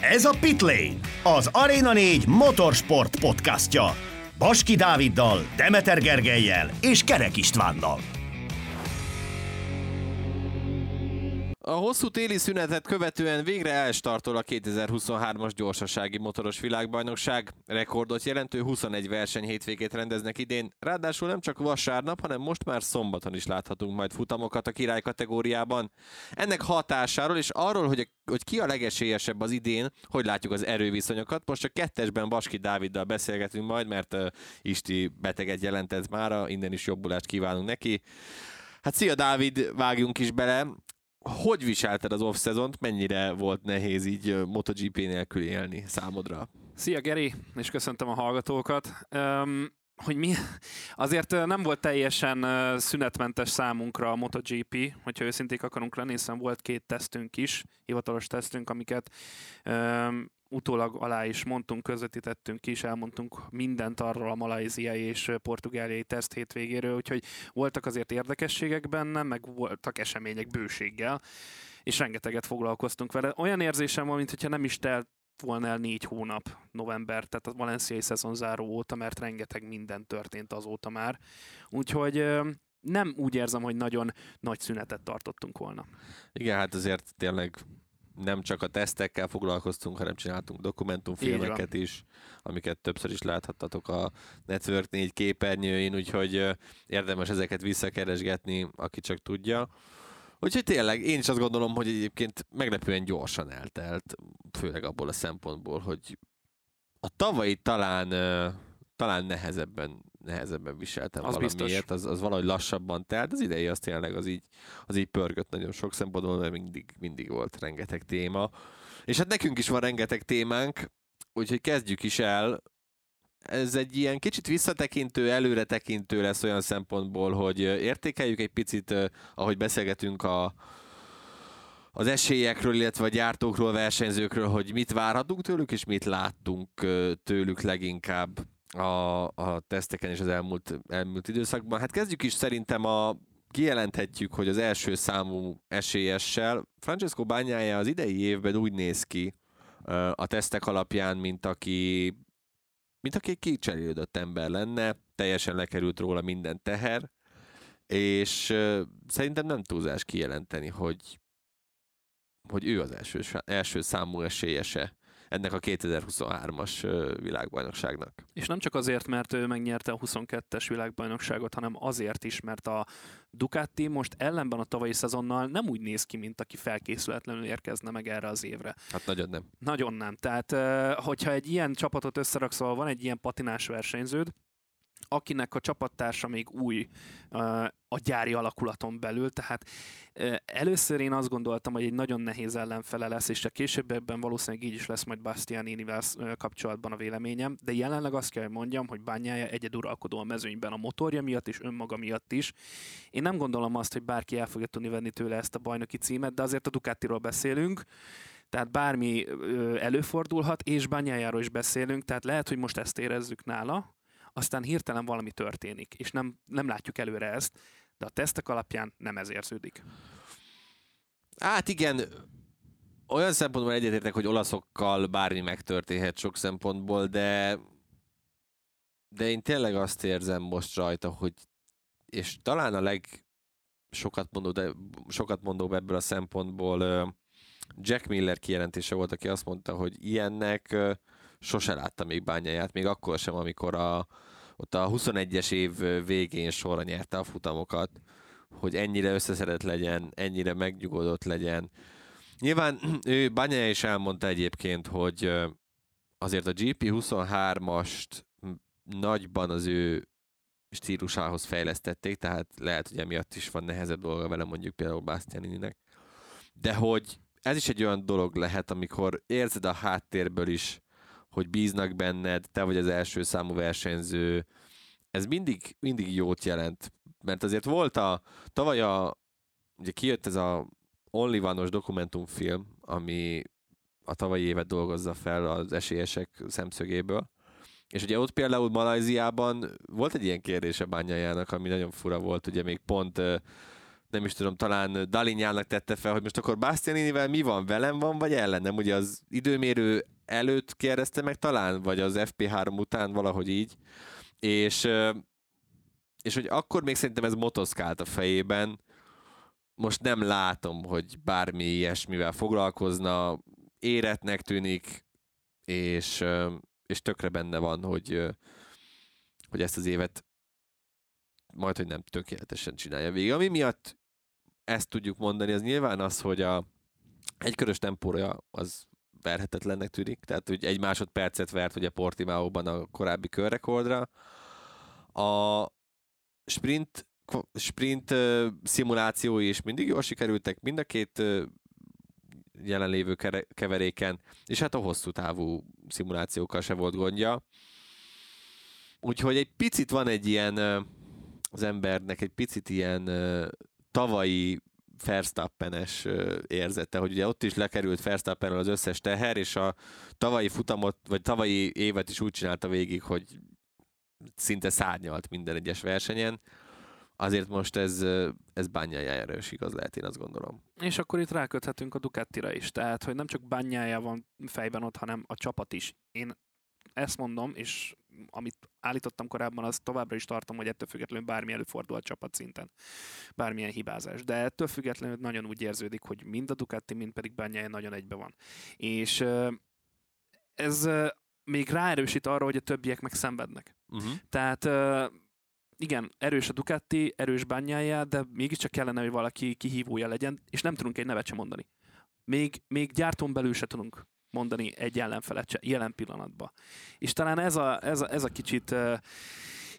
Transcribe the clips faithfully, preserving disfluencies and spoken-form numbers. Ez a Pitlane, az Arena négy motorsport podcastja. Baski Dáviddal, Demeter Gergellyel és Kerek Istvánnal. A hosszú téli szünetet követően végre elstartol a kétezer-huszonhármas gyorsasági motoros világbajnokság. Rekordot jelentő huszonegy versenyhétvégét rendeznek idén, ráadásul nem csak vasárnap, hanem most már szombaton is láthatunk majd futamokat a király kategóriában. Ennek hatásáról és arról, hogy, a, hogy ki a legesélyesebb az idén, hogy látjuk az erőviszonyokat, most a kettesben Baski Dáviddal beszélgetünk majd, mert uh, Isti beteget jelentett mára, innen is jobbulást kívánunk neki. Hát szia Dávid, vágjunk is bele! Hogy viselted az off-szezont? Mennyire volt nehéz így MotoGP nélkül élni számodra? Szia Geri, és köszöntöm a hallgatókat. Um, hogy mi? Azért nem volt teljesen szünetmentes számunkra a MotoGP, hogyha őszinték akarunk lenni, hiszen volt két tesztünk is, hivatalos tesztünk, amiket um, utólag alá is mondtunk, közvetítettünk is, elmondtunk mindent arról a malajziai és portugáliai teszt hétvégéről, úgyhogy voltak azért érdekességek benne, meg voltak események bőséggel, és rengeteget foglalkoztunk vele. Olyan érzésem van, mintha nem is telt volna el négy hónap november, tehát a valenciai szezonzáró óta, mert rengeteg minden történt azóta már. Úgyhogy nem úgy érzem, hogy nagyon nagy szünetet tartottunk volna. Igen, hát azért tényleg nem csak a tesztekkel foglalkoztunk, hanem csináltunk dokumentumfilmeket is, amiket többször is láthattatok a Network négy képernyőin, úgyhogy érdemes ezeket visszakeresgetni, aki csak tudja. Úgyhogy tényleg én is azt gondolom, hogy egyébként meglepően gyorsan eltelt, főleg abból a szempontból, hogy a tavalyi talán, talán nehezebben, nehezebben viseltem az valamiért, az, az valahogy lassabban telt, az idei az tényleg az így, az így pörgött nagyon sok szempontból, mert mindig, mindig volt rengeteg téma. És hát nekünk is van rengeteg témánk, úgyhogy kezdjük is el. Ez egy ilyen kicsit visszatekintő, előretekintő lesz olyan szempontból, hogy értékeljük egy picit, ahogy beszélgetünk a az esélyekről, illetve a gyártókról, versenyzőkről, hogy mit várhatunk tőlük, és mit láttunk tőlük leginkább A, a teszteken és az elmúlt, elmúlt időszakban. Hát kezdjük is szerintem a, kijelenthetjük, hogy az első számú esélyessel Francesco Bagnaia az idei évben úgy néz ki a tesztek alapján, mint aki mint aki egy kicserélődött ember lenne, teljesen lekerült róla minden teher, és szerintem nem túlzás kijelenteni, hogy, hogy ő az első, első számú esélyese ennek a kétezer-huszonhármas világbajnokságnak. És nem csak azért, mert ő megnyerte a huszonkettes világbajnokságot, hanem azért is, mert a Ducati most ellenben a tavalyi szezonnal nem úgy néz ki, mint aki felkészületlenül érkezne meg erre az évre. Hát nagyon nem. Nagyon nem. Tehát, hogyha egy ilyen csapatot összeraksz, van egy ilyen patinás versenyződ, akinek a csapattársa még új a gyári alakulaton belül, tehát először én azt gondoltam, hogy egy nagyon nehéz ellenfele lesz, és a később ebben valószínűleg így is lesz majd Bastianinivel kapcsolatban a véleményem, de jelenleg azt kell, hogy mondjam, hogy Bagnaia egyeduralkodó a mezőnyben a motorja miatt és önmaga miatt is. Én nem gondolom azt, hogy bárki el fogja tudni venni tőle ezt a bajnoki címet, de azért a Ducatiról beszélünk, tehát bármi előfordulhat, és Bagnaiáról is beszélünk, tehát lehet, hogy most ezt érezzük nála, aztán hirtelen valami történik, és nem, nem látjuk előre ezt, de a tesztek alapján nem ez érződik. Hát igen, olyan szempontból egyetértek, hogy olaszokkal bármi megtörténhet sok szempontból, de, de én tényleg azt érzem most rajta, hogy és talán a legsokat mondó, de sokat mondóbb ebből a szempontból Jack Miller kijelentése volt, aki azt mondta, hogy ilyennek sose láttam még Bagnaiát, még akkor sem, amikor a, ott a huszonegyes év végén sorra nyerte a futamokat, hogy ennyire összeszedett legyen, ennyire megnyugodott legyen. Nyilván ő, Bagnaia is elmondta egyébként, hogy azért a gé pé huszonhármast nagyban az ő stílusához fejlesztették, tehát lehet, hogy emiatt is van nehezebb dolga vele, mondjuk például Bastianininek. De hogy ez is egy olyan dolog lehet, amikor érzed a háttérből is, hogy bíznak benned, te vagy az első számú versenyző. Ez mindig, mindig jót jelent. Mert azért volt a... Tavaly a, ugye kijött ez a Only One-os dokumentumfilm, ami a tavalyi évet dolgozza fel az esélyesek szemszögéből. És ugye ott például Malajziában volt egy ilyen kérdése Bagnaiának, ami nagyon fura volt, ugye még pont nem is tudom, talán Dalinyának tette fel, hogy most akkor Bastianinivel mi van, velem van, vagy ellenem? Ugye az időmérő előtt kérdezte meg talán, vagy az ef pé három után, valahogy így. És, és hogy akkor még szerintem ez motoszkált a fejében. Most nem látom, hogy bármi ilyesmivel foglalkozna, éretnek tűnik, és, és tökre benne van, hogy, hogy ezt az évet majd, hogy nem tökéletesen csinálja végig. Ami miatt ezt tudjuk mondani, az nyilván az, hogy a egykörös tempója az verhetetlennek tűnik, tehát hogy egy másodpercet vert ugye Portimaóban a korábbi körrekordra. A sprint, sprint uh, szimulációi is mindig jól sikerültek, mind a két uh, jelenlévő keveréken, és hát a hosszú távú szimulációkkal se volt gondja. Úgyhogy egy picit van egy ilyen uh, az embernek egy picit ilyen uh, tavalyi Verstappen-es uh, érzete, hogy ugye ott is lekerült Verstappenről az összes teher, és a tavalyi futamot, vagy tavalyi évet is úgy csinálta végig, hogy szinte szárnyalt minden egyes versenyen. Azért most ez, ez Bagnaia-ra is igaz lehet, én azt gondolom. És akkor itt ráköthetünk a Ducatira is, tehát hogy nem csak Bagnaia van fejben ott, hanem a csapat is. Én ezt mondom, és amit állítottam korábban, azt továbbra is tartom, hogy ettől függetlenül bármi előfordul a csapat szinten. Bármilyen hibázás. De ettől függetlenül nagyon úgy érződik, hogy mind a Ducati, mind pedig Bagnaia nagyon egybe van. És ez még ráerősít arra, hogy a többiek meg szenvednek. Uh-huh. Tehát igen, erős a Ducati, erős Bagnaia, de mégiscsak kellene, hogy valaki kihívója legyen, és nem tudunk egy nevet sem mondani. Még, még gyártón belül se tudunk mondani egy ellenfelet se, jelen pillanatban. És talán ez a, ez a, ez a kicsit uh,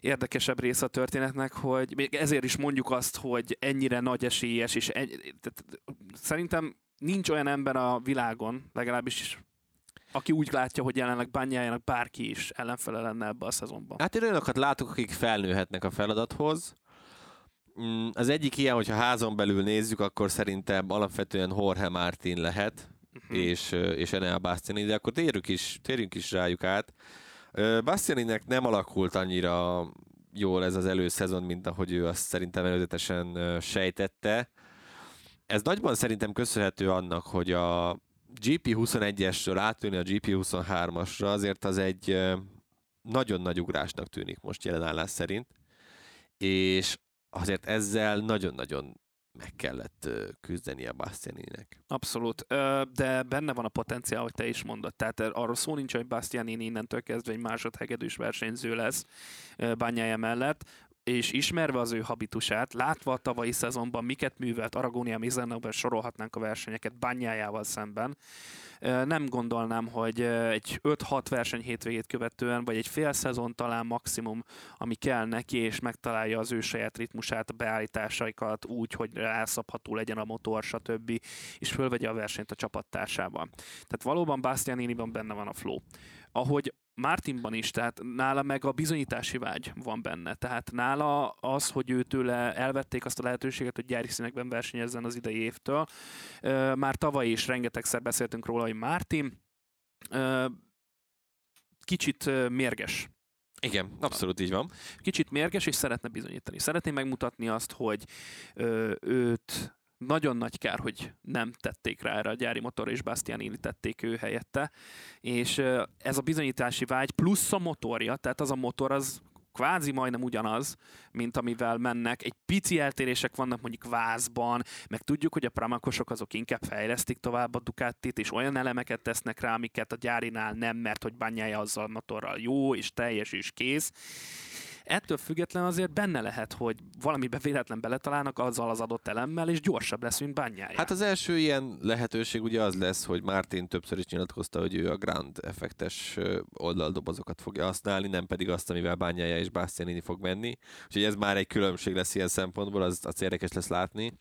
érdekesebb része a történetnek, hogy még ezért is mondjuk azt, hogy ennyire nagy esélyes, és ennyi, tehát, szerintem nincs olyan ember a világon, legalábbis aki úgy látja, hogy jelenleg Bagnaia-nak bárki is ellenfele lenne ebben a szezonban. Hát én olyanokat látok, akik felnőhetnek a feladathoz. Az egyik ilyen, hogyha házon belül nézzük, akkor szerintem alapvetően Jorge Martin lehet, uh-huh. és, és Enea Bastianini, de akkor térjük is, térjünk is rájuk át. Bastianininek nem alakult annyira jól ez az előszezon, mint ahogy ő azt szerintem előzetesen sejtette. Ez nagyban szerintem köszönhető annak, hogy a gé pé huszonegyesről átülni a gé pé huszonhármasra azért az egy nagyon nagy ugrásnak tűnik most jelen állás szerint, és azért ezzel nagyon-nagyon meg kellett küzdeni a Bastianininek. Abszolút, de benne van a potenciál, hogy te is mondod. Tehát arról szó nincs, hogy Bastianini innentől kezdve egy másodhegedűs versenyző lesz Bagnaia mellett, és ismerve az ő habitusát, látva a tavalyi szezonban miket művelt, Aragónia, Mizanóban sorolhatnánk a versenyeket Bagnaiával szemben, nem gondolnám, hogy egy öt-hat verseny hétvégét követően, vagy egy fél szezon talán maximum, ami kell neki, és megtalálja az ő saját ritmusát, a beállításaikat úgy, hogy elszabható legyen a motor, stb. És fölvegye a versenyt a csapattársában. Tehát valóban Bastianiniban benne van a flow. Ahogy Martinban is, tehát nála meg a bizonyítási vágy van benne. Tehát nála az, hogy őtőle elvették azt a lehetőséget, hogy gyári színekben versenyezzen az idei évtől. Már tavaly is rengetegszer beszéltünk róla, hogy Martin kicsit mérges. Igen, abszolút így van. Kicsit mérges, és szeretne bizonyítani. Szeretné megmutatni azt, hogy őt nagyon nagy kár, hogy nem tették rá erre a gyári motor, és Bastianini tették ő helyette. És ez a bizonyítási vágy plusz a motorja, tehát az a motor az kvázi majdnem ugyanaz, mint amivel mennek. Egy pici eltérések vannak mondjuk vázban, meg tudjuk, hogy a pramakosok azok inkább fejlesztik tovább a Ducatit, és olyan elemeket tesznek rá, amiket a gyárinál nem, mert hogy Bagnaia azzal a motorral jó, és teljes, és kész. Ettől független azért benne lehet, hogy valamibe véletlen beletalálnak azzal az adott elemmel, és gyorsabb lesz, mint Bagnaia. Hát az első ilyen lehetőség ugye az lesz, hogy Martin többször is nyilatkozta, hogy ő a ground effektes oldaldobozokat fogja használni, nem pedig azt, amivel Bagnaia és Bastianini fog menni. Úgyhogy ez már egy különbség lesz ilyen szempontból, az, az érdekes lesz látni.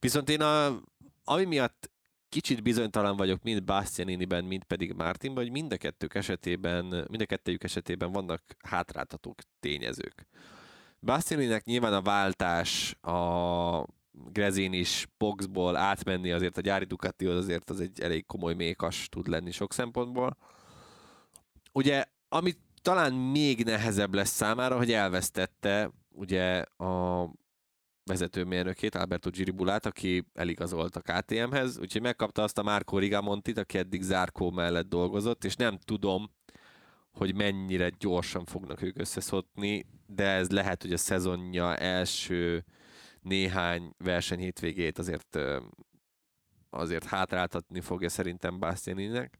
Viszont én a, ami miatt kicsit bizonytalan vagyok mind Bastianiniben, mind pedig Martinban, hogy mind a kettők esetében, mind a kettőjük esetében vannak hátráltatók tényezők. Bastianininek nyilván a váltás, a Grezinis boxból átmenni azért a gyári Ducatihoz azért az egy elég komoly mékas tud lenni sok szempontból. Ugye, amit talán még nehezebb lesz számára, hogy elvesztette ugye a vezetőmérnökét, Alberto Giribulát, aki eligazolt a ká té emhez, úgyhogy megkapta azt a Marco Rigamontit, aki eddig Zarco mellett dolgozott, és nem tudom, hogy mennyire gyorsan fognak ők összeszotni, de ez lehet, hogy a szezonja első néhány verseny hétvégét azért, azért hátráltatni fogja szerintem Bastianininek.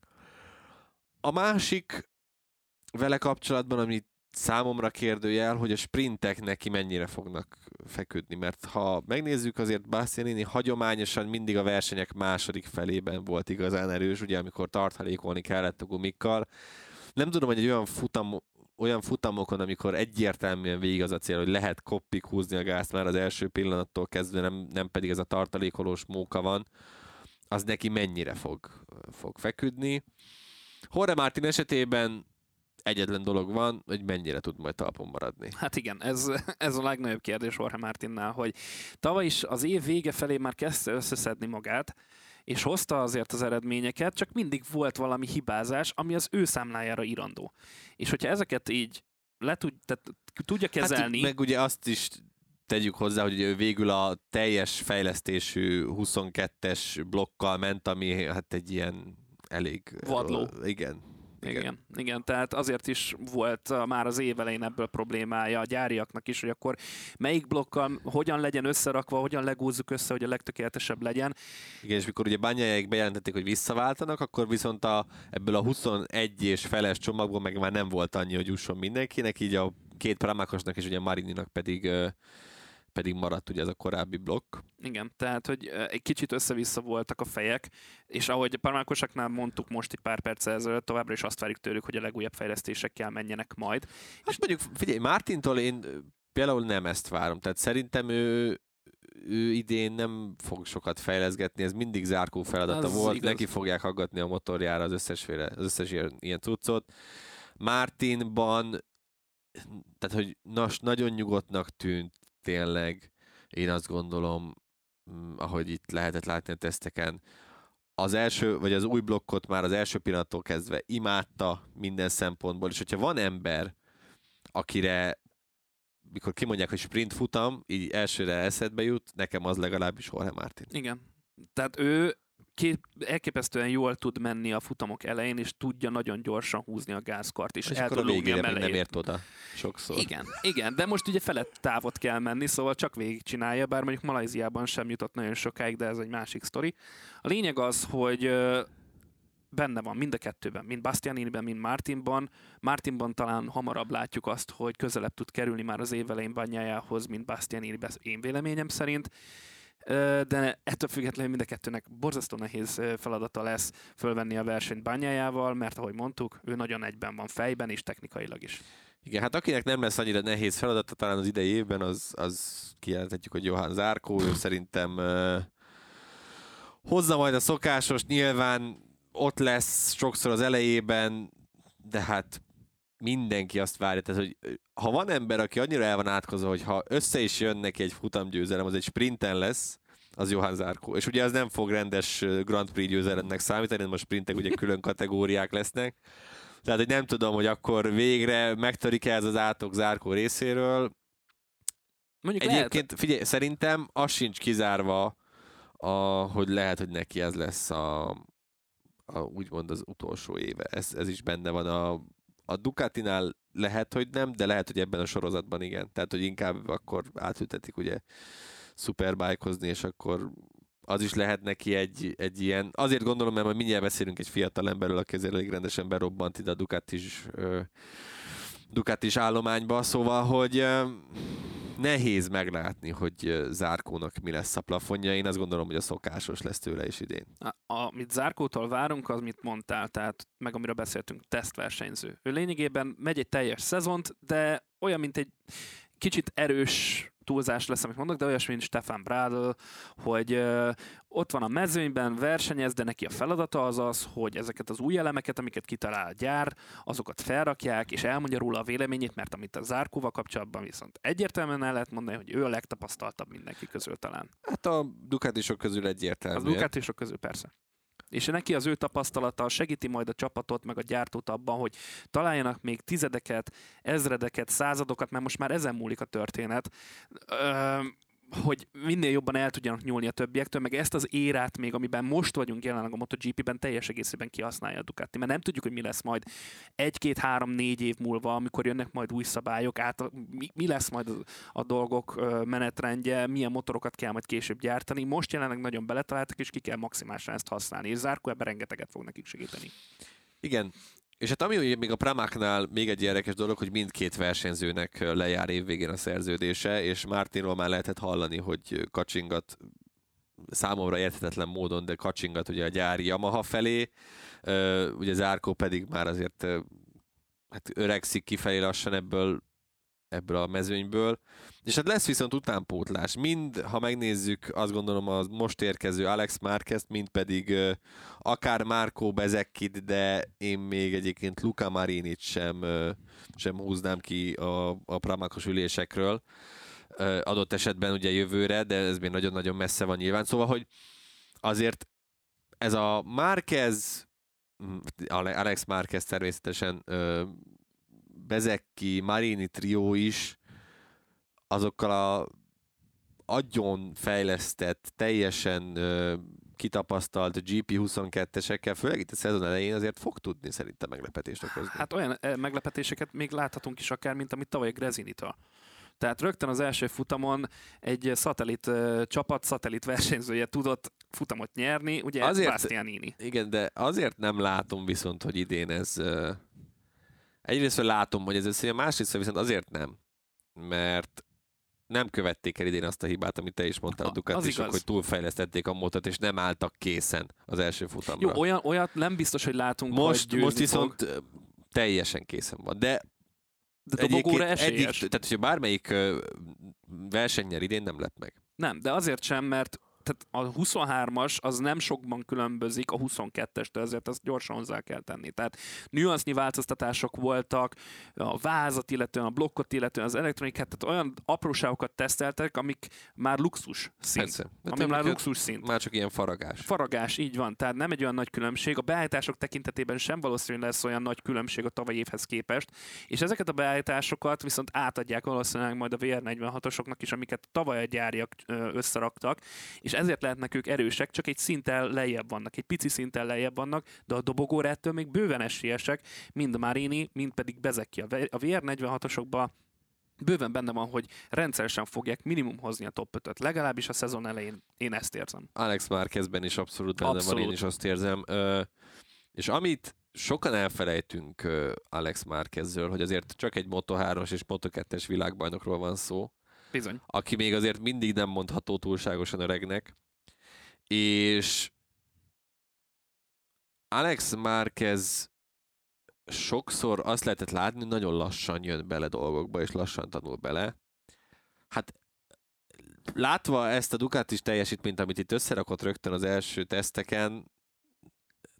A másik vele kapcsolatban, ami számomra kérdőjel, hogy a sprintek neki mennyire fognak feküdni, mert ha megnézzük, azért Bastianini hagyományosan mindig a versenyek második felében volt igazán erős, ugye amikor tartalékolni kellett a gumikkal. Nem tudom, hogy egy olyan, futam, olyan futamokon, amikor egyértelműen végig az a cél, hogy lehet koppig húzni a gázt már az első pillanattól kezdve, nem, nem pedig ez a tartalékolós móka van, az neki mennyire fog, fog feküdni. Jorge Martin esetében egyetlen dolog van, hogy mennyire tud majd talpon maradni. Hát igen, ez, ez a legnagyobb kérdés Jorge Martinnál, hogy tavaly is az év vége felé már kezdte összeszedni magát, és hozta azért az eredményeket, csak mindig volt valami hibázás, ami az ő számlájára irandó. És hogyha ezeket így le tud, tehát tudja kezelni... Hát meg ugye azt is tegyük hozzá, hogy ő végül a teljes fejlesztésű huszonkettes blokkal ment, ami hát egy ilyen elég... Vadló. Igen. Igen. Igen, igen, tehát azért is volt már az év elején ebből problémája a gyáriaknak is, hogy akkor melyik blokkal, hogyan legyen összerakva, hogyan legúzzuk össze, hogy a legtökéletesebb legyen. Igen, és mikor ugye Bagnaia-ék bejelentették, hogy visszaváltanak, akkor viszont a, ebből a huszonegy és feles csomagból meg már nem volt annyi, hogy jusson mindenkinek, így a két Pramacosnak és ugye Marininak pedig... pedig maradt ugye ez a korábbi blokk. Igen, tehát, hogy egy kicsit össze-vissza voltak a fejek, és ahogy a Parmákosaknál mondtuk most egy pár perccel ezelőtt, továbbra is azt várjuk tőlük, hogy a legújabb fejlesztésekkel menjenek majd. Hát mondjuk, figyelj, Martintól én például nem ezt várom, tehát szerintem ő, ő idén nem fog sokat fejleszgetni, ez mindig Zarco feladata az volt, igaz. Neki fogják haggatni a motorjára az összes, az összes ilyen, ilyen cuccot. Martinban, tehát, hogy nos, nagyon nyugodtnak tűnt, tényleg, én azt gondolom, ahogy itt lehetett látni a teszteken, az első, vagy az új blokkot már az első pillanattól kezdve imádta minden szempontból, és hogyha van ember, akire, mikor kimondják, hogy sprint futam, így elsőre eszedbe jut, nekem az legalábbis Jorge Martin. Igen. Tehát ő Kép, elképesztően jól tud menni a futamok elején, és tudja nagyon gyorsan húzni a gázkart, és, és el tud lógni a mellejét. Nem ért oda sokszor. Igen, igen, de most ugye felett távot kell menni, szóval csak végigcsinálja, bár mondjuk Malajziában sem jutott nagyon sokáig, de ez egy másik sztori. A lényeg az, hogy benne van mind a kettőben, mind Bastianiniben, mind Martinban. Martinban talán hamarabb látjuk azt, hogy közelebb tud kerülni már az év elején Bagnaia-hoz, mint Bastianiniben, én véleményem szerint. De ettől függetlenül mind a kettőnek borzasztó nehéz feladata lesz fölvenni a versenyt Bagnaia-val, mert ahogy mondtuk, ő nagyon egyben van fejben és technikailag is. Igen, hát akinek nem lesz annyira nehéz feladata talán az idei évben, az, az kijelenthetjük, hogy Johan Zarco, ő szerintem uh, hozza majd a szokásos, nyilván ott lesz sokszor az elejében, de hát mindenki azt várja, tehát, hogy ha van ember, aki annyira el van átkozva, hogy ha össze is jön neki egy futamgyőzelem, az egy sprinten lesz, az Johan Zarco. És ugye az nem fog rendes Grand Prix győzelemnek számítani, most sprintek ugye külön kategóriák lesznek. Tehát, hogy nem tudom, hogy akkor végre megtörik ez az átok Zarco részéről. Mondjuk egyébként, lehet... figyelj, szerintem az sincs kizárva, a, hogy lehet, hogy neki ez lesz a, a úgymond az utolsó éve. Ez, ez is benne van a A Ducatinál lehet, hogy nem, de lehet, hogy ebben a sorozatban igen. Tehát, hogy inkább akkor átültetik ugye szuperbike-hozni, és akkor az is lehet neki egy, egy ilyen... Azért gondolom, mert majd mindjárt beszélünk egy fiatal emberről, aki azért elég rendesen berobbant ide a Ducatis, uh, Ducatis állományba. Szóval, hogy uh, nehéz meglátni, hogy Zarcónak mi lesz a plafonja. Én azt gondolom, hogy a szokásos lesz tőle is idén. Amit Zarcótól várunk, az mit mondtál, tehát meg amire beszéltünk, tesztversenyző. Ő lényegében megy egy teljes szezont, de olyan, mint egy kicsit erős túlzás lesz, amit mondok, de olyasmi, mint Stefan Bradl, hogy ö, ott van a mezőnyben, versenyez, de neki a feladata az az, hogy ezeket az új elemeket, amiket kitalál a gyár, azokat felrakják, és elmondja róla a véleményét, mert amit a Zarcóval kapcsolatban viszont egyértelműen el lehet mondani, hogy ő a legtapasztaltabb mindenki közül talán. Hát a Ducatisok közül egyértelműen. A Ducatisok közül persze. És neki az ő tapasztalata segíti majd a csapatot, meg a gyártót abban, hogy találjanak még tizedeket, ezredeket, századokat, mert most már ezen múlik a történet. Ö, hogy minél jobban el tudjanak nyúlni a többiektől, meg ezt az érát még, amiben most vagyunk jelenleg a MotoGP-ben, teljes egészében kihasználja a Ducati, mert nem tudjuk, hogy mi lesz majd egy-két-három-négy év múlva, amikor jönnek majd új szabályok, át, mi, mi lesz majd a, a dolgok menetrendje, milyen motorokat kell majd később gyártani. Most jelenleg nagyon beletaláltak, és ki kell maximálisan ezt használni, és Zarco ebben rengeteget fog nekik segíteni. Igen. És hát ami ugye még a Pramacnál még egy érdekes dolog, hogy mindkét versenyzőnek lejár évvégén a szerződése, és Martinról már lehetett hallani, hogy kacsingat számomra érthetetlen módon, de kacsingat ugye a gyári Yamaha felé, ugye Zarco pedig már azért hát öregszik kifelé lassan ebből, ebből a mezőnyből. És hát lesz viszont utánpótlás. Mind, ha megnézzük, azt gondolom a most érkező Alex Márquezt, mind pedig akár Marco Bezzeccit, de én még egyébként Luca Marinit sem, sem húznám ki a, a Pramacos ülésekről. Adott esetben ugye jövőre, de ez még nagyon-nagyon messze van nyilván. Szóval, hogy azért ez a Márquez, Alex Márquez természetesen Bezzecchi, Marini trió is azokkal a agyon fejlesztett, teljesen ö, kitapasztalt gé pé huszonkettesek, főleg itt a szezon elején azért fog tudni szerintem meglepetést okozni. Hát olyan meglepetéseket még láthatunk is akár, mint amit tavaly Grezinitől. Tehát rögtön az első futamon egy szatellit ö, csapat, szatellit versenyzője tudott futamot nyerni, ugye azért, Bastianini. Igen, de azért nem látom viszont, hogy idén ez... Ö, egyrészt látom, hogy ez összejön, másrészt viszont azért nem, mert nem követték el idén azt a hibát, amit te is mondtál a Ducatisok, hogy túlfejlesztették a motot, és nem álltak készen az első futamra. Jó, olyan, olyat nem biztos, hogy látunk, most, hogy most viszont fog. Teljesen készen van, de, de dobogóra esélyes. Egyik, tehát, hogyha bármelyik versenynyer idén, nem lett meg. Nem, de azért sem, mert tehát a huszonhármas az nem sokban különbözik a huszonkettestől, ezért azt gyorsan hozzá kell tenni. Tehát nüansznyi változtatások voltak, a vázat illetően, a blokkot illetően, az elektronikát, tehát olyan apróságokat teszteltek, amik már luxus szint. Ami már luxus szint. Már csak ilyen faragás. Faragás, így van. Tehát nem egy olyan nagy különbség. A beállítások tekintetében sem valószínűleg lesz olyan nagy különbség a tavalyi évhez képest, és ezeket a beállításokat viszont átadják valószínűleg majd a vé er negyvenhatosoknak is, amiket tavaly a gyáriak összeraktak, és és ezért lehetnek ők erősek, csak egy szinttel lejjebb vannak, egy pici szinttel lejjebb vannak, de a dobogóra ettől még bőven esélyesek, mind Marini, mind pedig Bezzecchi. A vé er negyvenhatosokban bőven benne van, hogy rendszeresen fogják minimum hozni a top ötöt, legalábbis a szezon elején én ezt érzem. Alex Márquezben is abszolút benne abszolút. Van, én is azt érzem. Ö, és amit sokan elfelejtünk ö, Alex Márquezről, hogy azért csak egy moto hármas és moto kettes világbajnokról van szó, bizony. Aki még azért mindig nem mondható túlságosan öregnek. És Alex Márquez sokszor azt lehetett látni, hogy nagyon lassan jön bele dolgokba, és lassan tanul bele. Hát látva ezt a Ducatis teljesítményt, amit itt összerakott rögtön az első teszteken,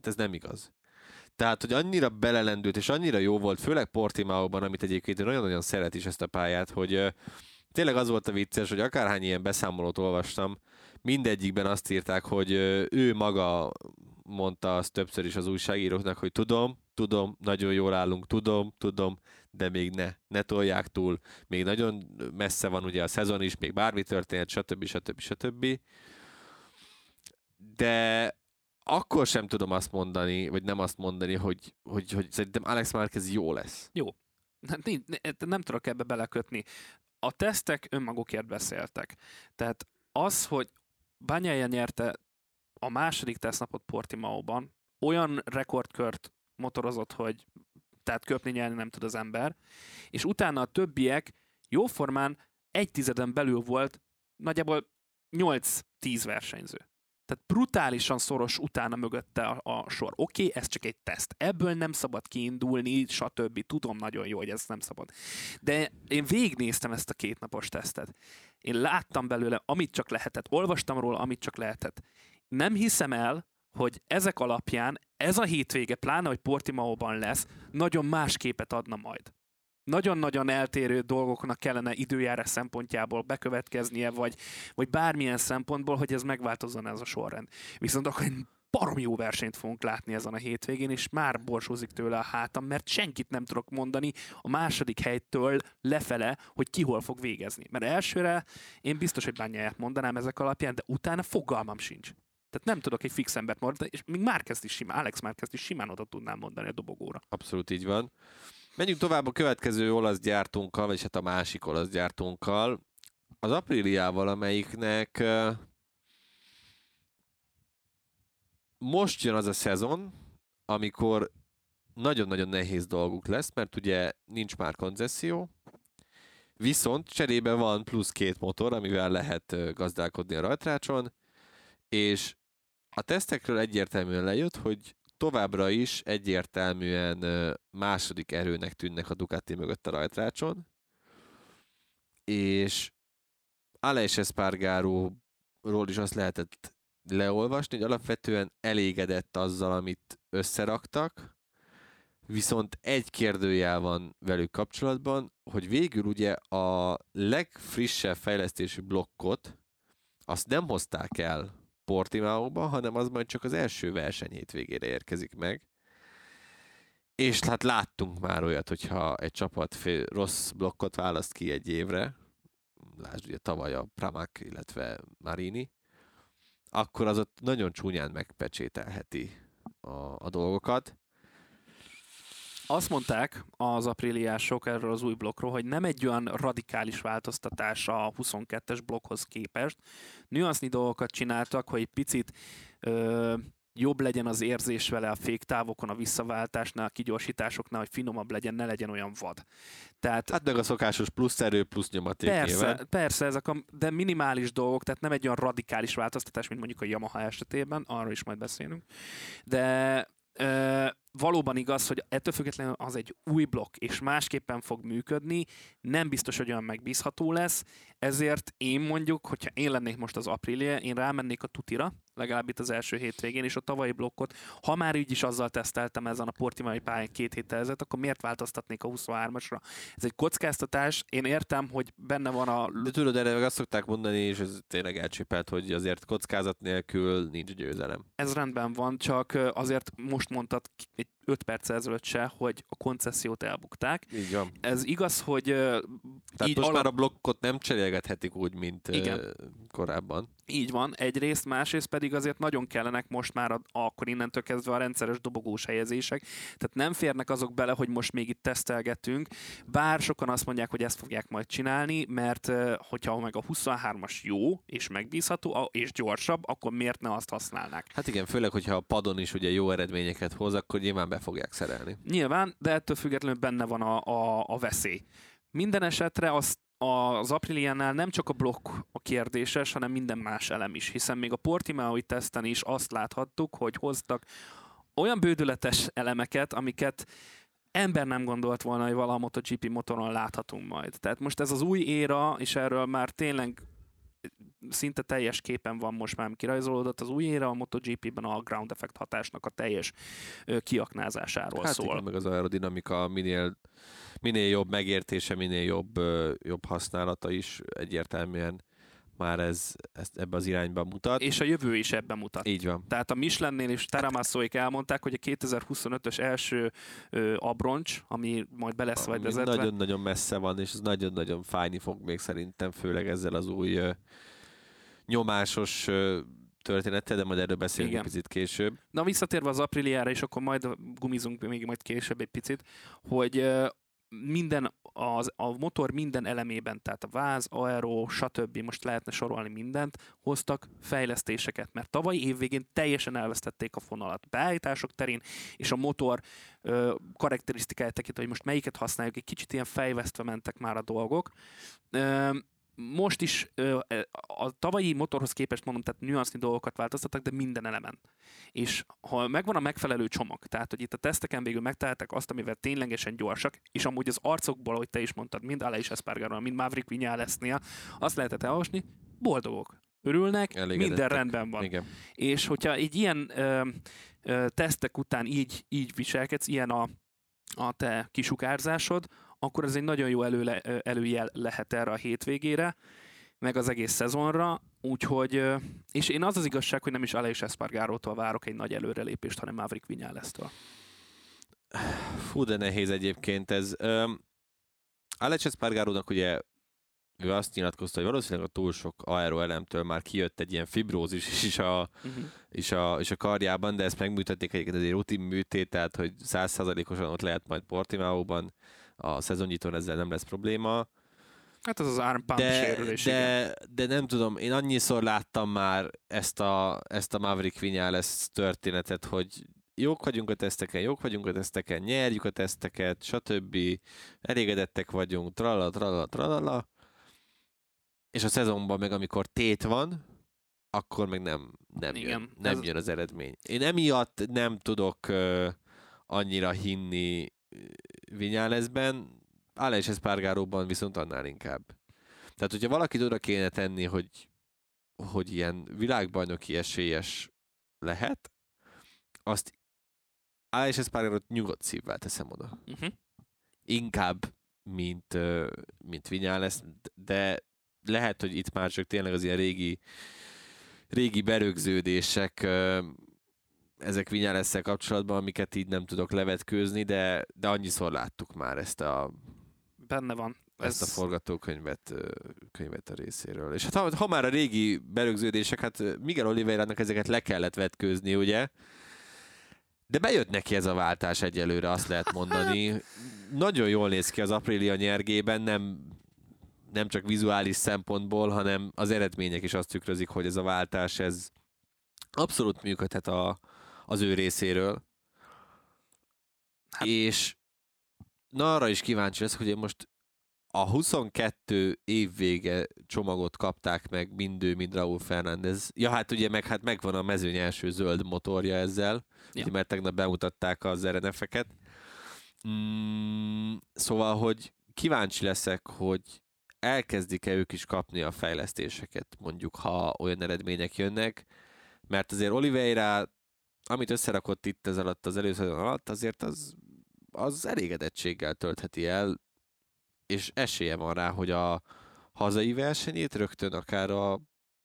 ez nem igaz. Tehát, hogy annyira belelendült, és annyira jó volt, főleg Portimaóban, amit egyébként nagyon-nagyon szeret is ezt a pályát, hogy tényleg az volt a vicces, hogy akárhány ilyen beszámolót olvastam, mindegyikben azt írták, hogy ő maga mondta azt többször is az újságíróknak, hogy tudom, tudom, nagyon jól állunk, tudom, tudom, de még ne, ne tolják túl, még nagyon messze van ugye a szezon is, még bármi történhet, stb. stb. stb. De akkor sem tudom azt mondani, vagy nem azt mondani, hogy, hogy, hogy szerintem Alex Márquez jó lesz. Jó. Nem, nem tudok ebbe belekötni. A tesztek önmagukért beszéltek. Tehát az, hogy Bagnaia nyerte a második tesztnapot Portimaóban, olyan rekordkört motorozott, hogy tehát köpni nyelni nem tud az ember, és utána a többiek jóformán egy tizeden belül volt nagyjából nyolc-tíz versenyző. Tehát brutálisan szoros utána mögötte a, a sor. Oké, okay, ez csak egy teszt. Ebből nem szabad kiindulni, stb. Tudom nagyon jó, hogy ez nem szabad. De én végignéztem ezt a kétnapos tesztet. Én láttam belőle, amit csak lehetett. Olvastam róla, amit csak lehetett. Nem hiszem el, hogy ezek alapján ez a hétvége, pláne, hogy Portimaóban lesz, nagyon más képet adna majd. Nagyon-nagyon eltérő dolgoknak kellene időjárás szempontjából bekövetkeznie, vagy, vagy bármilyen szempontból, hogy ez megváltozzon ez a sorrend. Viszont akkor baromi jó versenyt fogunk látni ezen a hétvégén, és már borsózik tőle a hátam, mert senkit nem tudok mondani a második helytől lefele, hogy ki hol fog végezni. Mert elsőre én biztos, hogy Bagnaia-t mondanám ezek alapján, de utána fogalmam sincs. Tehát nem tudok egy fix embert mondani, és még Márquezt is simán, Alex Márquezt is simán oda tudnám mondani a dobogóra. Abszolút így van. Menjünk tovább a következő olasz gyártónkkal, vagyis hát a másik olasz gyártónkkal, az Apriliával, amelyiknek most jön az a szezon, amikor nagyon-nagyon nehéz dolguk lesz, mert ugye nincs már koncesszió, viszont cserébe van plusz két motor, amivel lehet gazdálkodni a rajtrácson, és a tesztekről egyértelműen lejött, hogy továbbra is egyértelműen második erőnek tűnnek a Ducati mögött a rajtrácson, és Aleix Espargaróról is azt lehetett leolvasni, hogy alapvetően elégedett azzal, amit összeraktak, viszont egy kérdőjel van velük kapcsolatban, hogy végül ugye a legfrissebb fejlesztési blokkot azt nem hozták el Portimaóba, hanem az majd csak az első verseny hétvégére érkezik meg. És hát láttunk már olyat, hogyha egy csapat fél rossz blokkot választ ki egy évre, lásd ugye tavaly a Pramac, illetve Marini, akkor az ott nagyon csúnyán megpecsételheti a, a dolgokat. Azt mondták az apríliások erről az új blokkról, hogy nem egy olyan radikális változtatás a huszonkettes blokkhoz képest. Nüansznyi dolgokat csináltak, hogy picit ö, jobb legyen az érzés vele a féktávokon, a visszaváltásnál, a kigyorsításoknál, hogy finomabb legyen, ne legyen olyan vad. Tehát, hát meg a szokásos plusz erő, plusz nyomaték. Persze, persze ezek a, de minimális dolgok, tehát nem egy olyan radikális változtatás, mint mondjuk a Yamaha esetében, arról is majd beszélünk. De... Ö, valóban igaz, hogy ettől függetlenül az egy új blokk, és másképpen fog működni, nem biztos, hogy olyan megbízható lesz, ezért én mondjuk, hogyha én lennék most az Aprilia, én rámennék a tutira, legalább itt az első hétvégén, és a tavalyi blokkot, ha már így is azzal teszteltem ezen a portimaui pályán két héttel ezelőtt, akkor miért változtatnék a huszonhármasra? Ez egy kockáztatás, én értem, hogy benne van a... De tudod, erre meg azt szokták mondani, és ez tényleg elcsépelt, hogy azért kockázat nélkül nincs győzelem. Ez rendben van, csak azért most mondtad egy öt perc ezelőtt se, hogy a koncessziót elbukták. Így van. Ez igaz, hogy... Tehát most alap... már a blokkot nem cserélgethetik úgy, mint igen. Korábban. Így van, egyrészt, másrészt pedig azért nagyon kellenek most már a, akkor innentől kezdve a rendszeres dobogós helyezések. Tehát nem férnek azok bele, hogy most még itt tesztelgetünk, bár sokan azt mondják, hogy ezt fogják majd csinálni, mert hogyha meg a huszonhármas jó és megbízható és gyorsabb, akkor miért ne azt használnák? Hát igen, főleg, hogyha a padon is ugye jó eredményeket hoz, akkor nyilván be fogják szerelni. Nyilván, de ettől függetlenül benne van a, a, a veszély. Minden esetre azt az Apriliánál nem csak a blokk a kérdéses, hanem minden más elem is, hiszen még a Portimaui teszten is azt láthattuk, hogy hoztak olyan bődületes elemeket, amiket ember nem gondolt volna, hogy valaha MotoGP motoron láthatunk majd. Tehát most ez az új éra, és erről már tényleg szinte teljes képen van most már kirajzolódott, az új éra a MotoGP-ben a ground effect hatásnak a teljes kiaknázásáról hát szól. Hát meg az aerodinamika minél, minél jobb megértése, minél jobb, jobb használata is egyértelműen már ez, ez ebbe az irányba mutat. És a jövő is ebben mutat. Így van. Tehát a Michelinnél is Teramassoék elmondták, hogy a kétezer-huszonötös első ö, abroncs, ami majd be lesz majd vezetve. Nagyon-nagyon messze van, és ez nagyon-nagyon fájni fog még szerintem, főleg ezzel az új ö, nyomásos ö, történettel, de majd erről beszélünk egy picit később. Na visszatérve az Apriliára, és akkor majd gumizunk még majd később egy picit, hogy ö, minden az, a motor minden elemében, tehát a váz, aero, stb. Most lehetne sorolni mindent, hoztak fejlesztéseket, mert tavalyi év végén teljesen elvesztették a fonalat beállítások terén, és a motor ö, karakterisztikáját tekintve, hogy most melyiket használjuk, egy kicsit ilyen fejvesztve mentek már a dolgok. Ö, most is ö, a tavalyi motorhoz képest mondom, tehát nüansznyi dolgokat változtattak, de minden elemen. És ha megvan a megfelelő csomag, tehát hogy itt a teszteken végül megtalálták azt, amivel ténylegesen gyorsak, és amúgy az arcokból, ahogy te is mondtad, mind Aleix Espargarónál, mind Maverick Viñalesnél, azt lehetett elolvasni, boldogok, örülnek, minden rendben van. Igen. És hogyha egy ilyen ö, ö, tesztek után így, így viselkedsz, ilyen a, a te kisugárzásod, akkor ez egy nagyon jó előle, előjel lehet erre a hétvégére, meg az egész szezonra, Úgyhogy, és én az az igazság, hogy nem is Aleix Espargarótól várok egy nagy előrelépést, hanem Maverick Viñalestől. Fú, de nehéz egyébként ez. Um, Aleix Espargarónak ugye ő azt nyilatkozta, hogy valószínűleg a túl sok aeroelemtől már kijött egy ilyen fibrózis is a, uh-huh. is a, is a karjában, de ezt megműtötték egyébként, ez egy rutin műtét, tehát hogy száz százalékosan ott lehet majd Portimaóban, a szezonnyitón ezzel nem lesz probléma. Hát az az armpump sérülés, de, de nem tudom, én annyiszor láttam már ezt a, ezt a Maverick Viñales történetet, hogy jók vagyunk a teszteken, jók vagyunk a teszteken, nyerjük a teszteket, stb. Elégedettek vagyunk, tralala, tralala, tralala. És a szezonban meg, amikor tét van, akkor meg nem, nem, jön, nem ez... jön az eredmény. Én emiatt nem tudok uh, annyira hinni Viñalesben, Aleix Espargaróban viszont annál inkább. Tehát, hogyha valakit oda kéne tenni, hogy, hogy ilyen világbajnoki esélyes lehet, azt Aleix Espargarót nyugodt szívvel teszem oda. Uh-huh. Inkább, mint, mint Viñales, de lehet, hogy itt már csak tényleg az ilyen régi, régi berögződések, ezek Viñalesszel kapcsolatban, amiket így nem tudok levetkőzni, de, de annyiszor láttuk már ezt a... Benne van. Ezt ez... a forgatókönyvet könyvet a részéről. És hát ha, ha már a régi berögződések, hát Miguel Oliveirának ezeket le kellett vetkőzni, ugye? De bejött neki ez a váltás egyelőre, azt lehet mondani. Nagyon jól néz ki az Aprilia nyergében, nem, nem csak vizuális szempontból, hanem az eredmények is azt tükrözik, hogy ez a váltás, ez abszolút működhet a, az ő részéről. Hát. És na arra is kíváncsi lesz, hogy most a huszonkettő évvége csomagot kapták meg mindő, mind Raúl Fernández. Ja, hát ugye meg, hát megvan a mezőny első zöld motorja ezzel, ja. Mert tegnap bemutatták az er en ef-eket. Mm, szóval, hogy kíváncsi leszek, hogy elkezdik-e ők is kapni a fejlesztéseket, mondjuk, ha olyan eredmények jönnek, mert azért Oliveira, amit összerakott itt ez alatt, az előszezon alatt, azért az, az elégedettséggel töltheti el, és esélye van rá, hogy a hazai versenyét rögtön akár a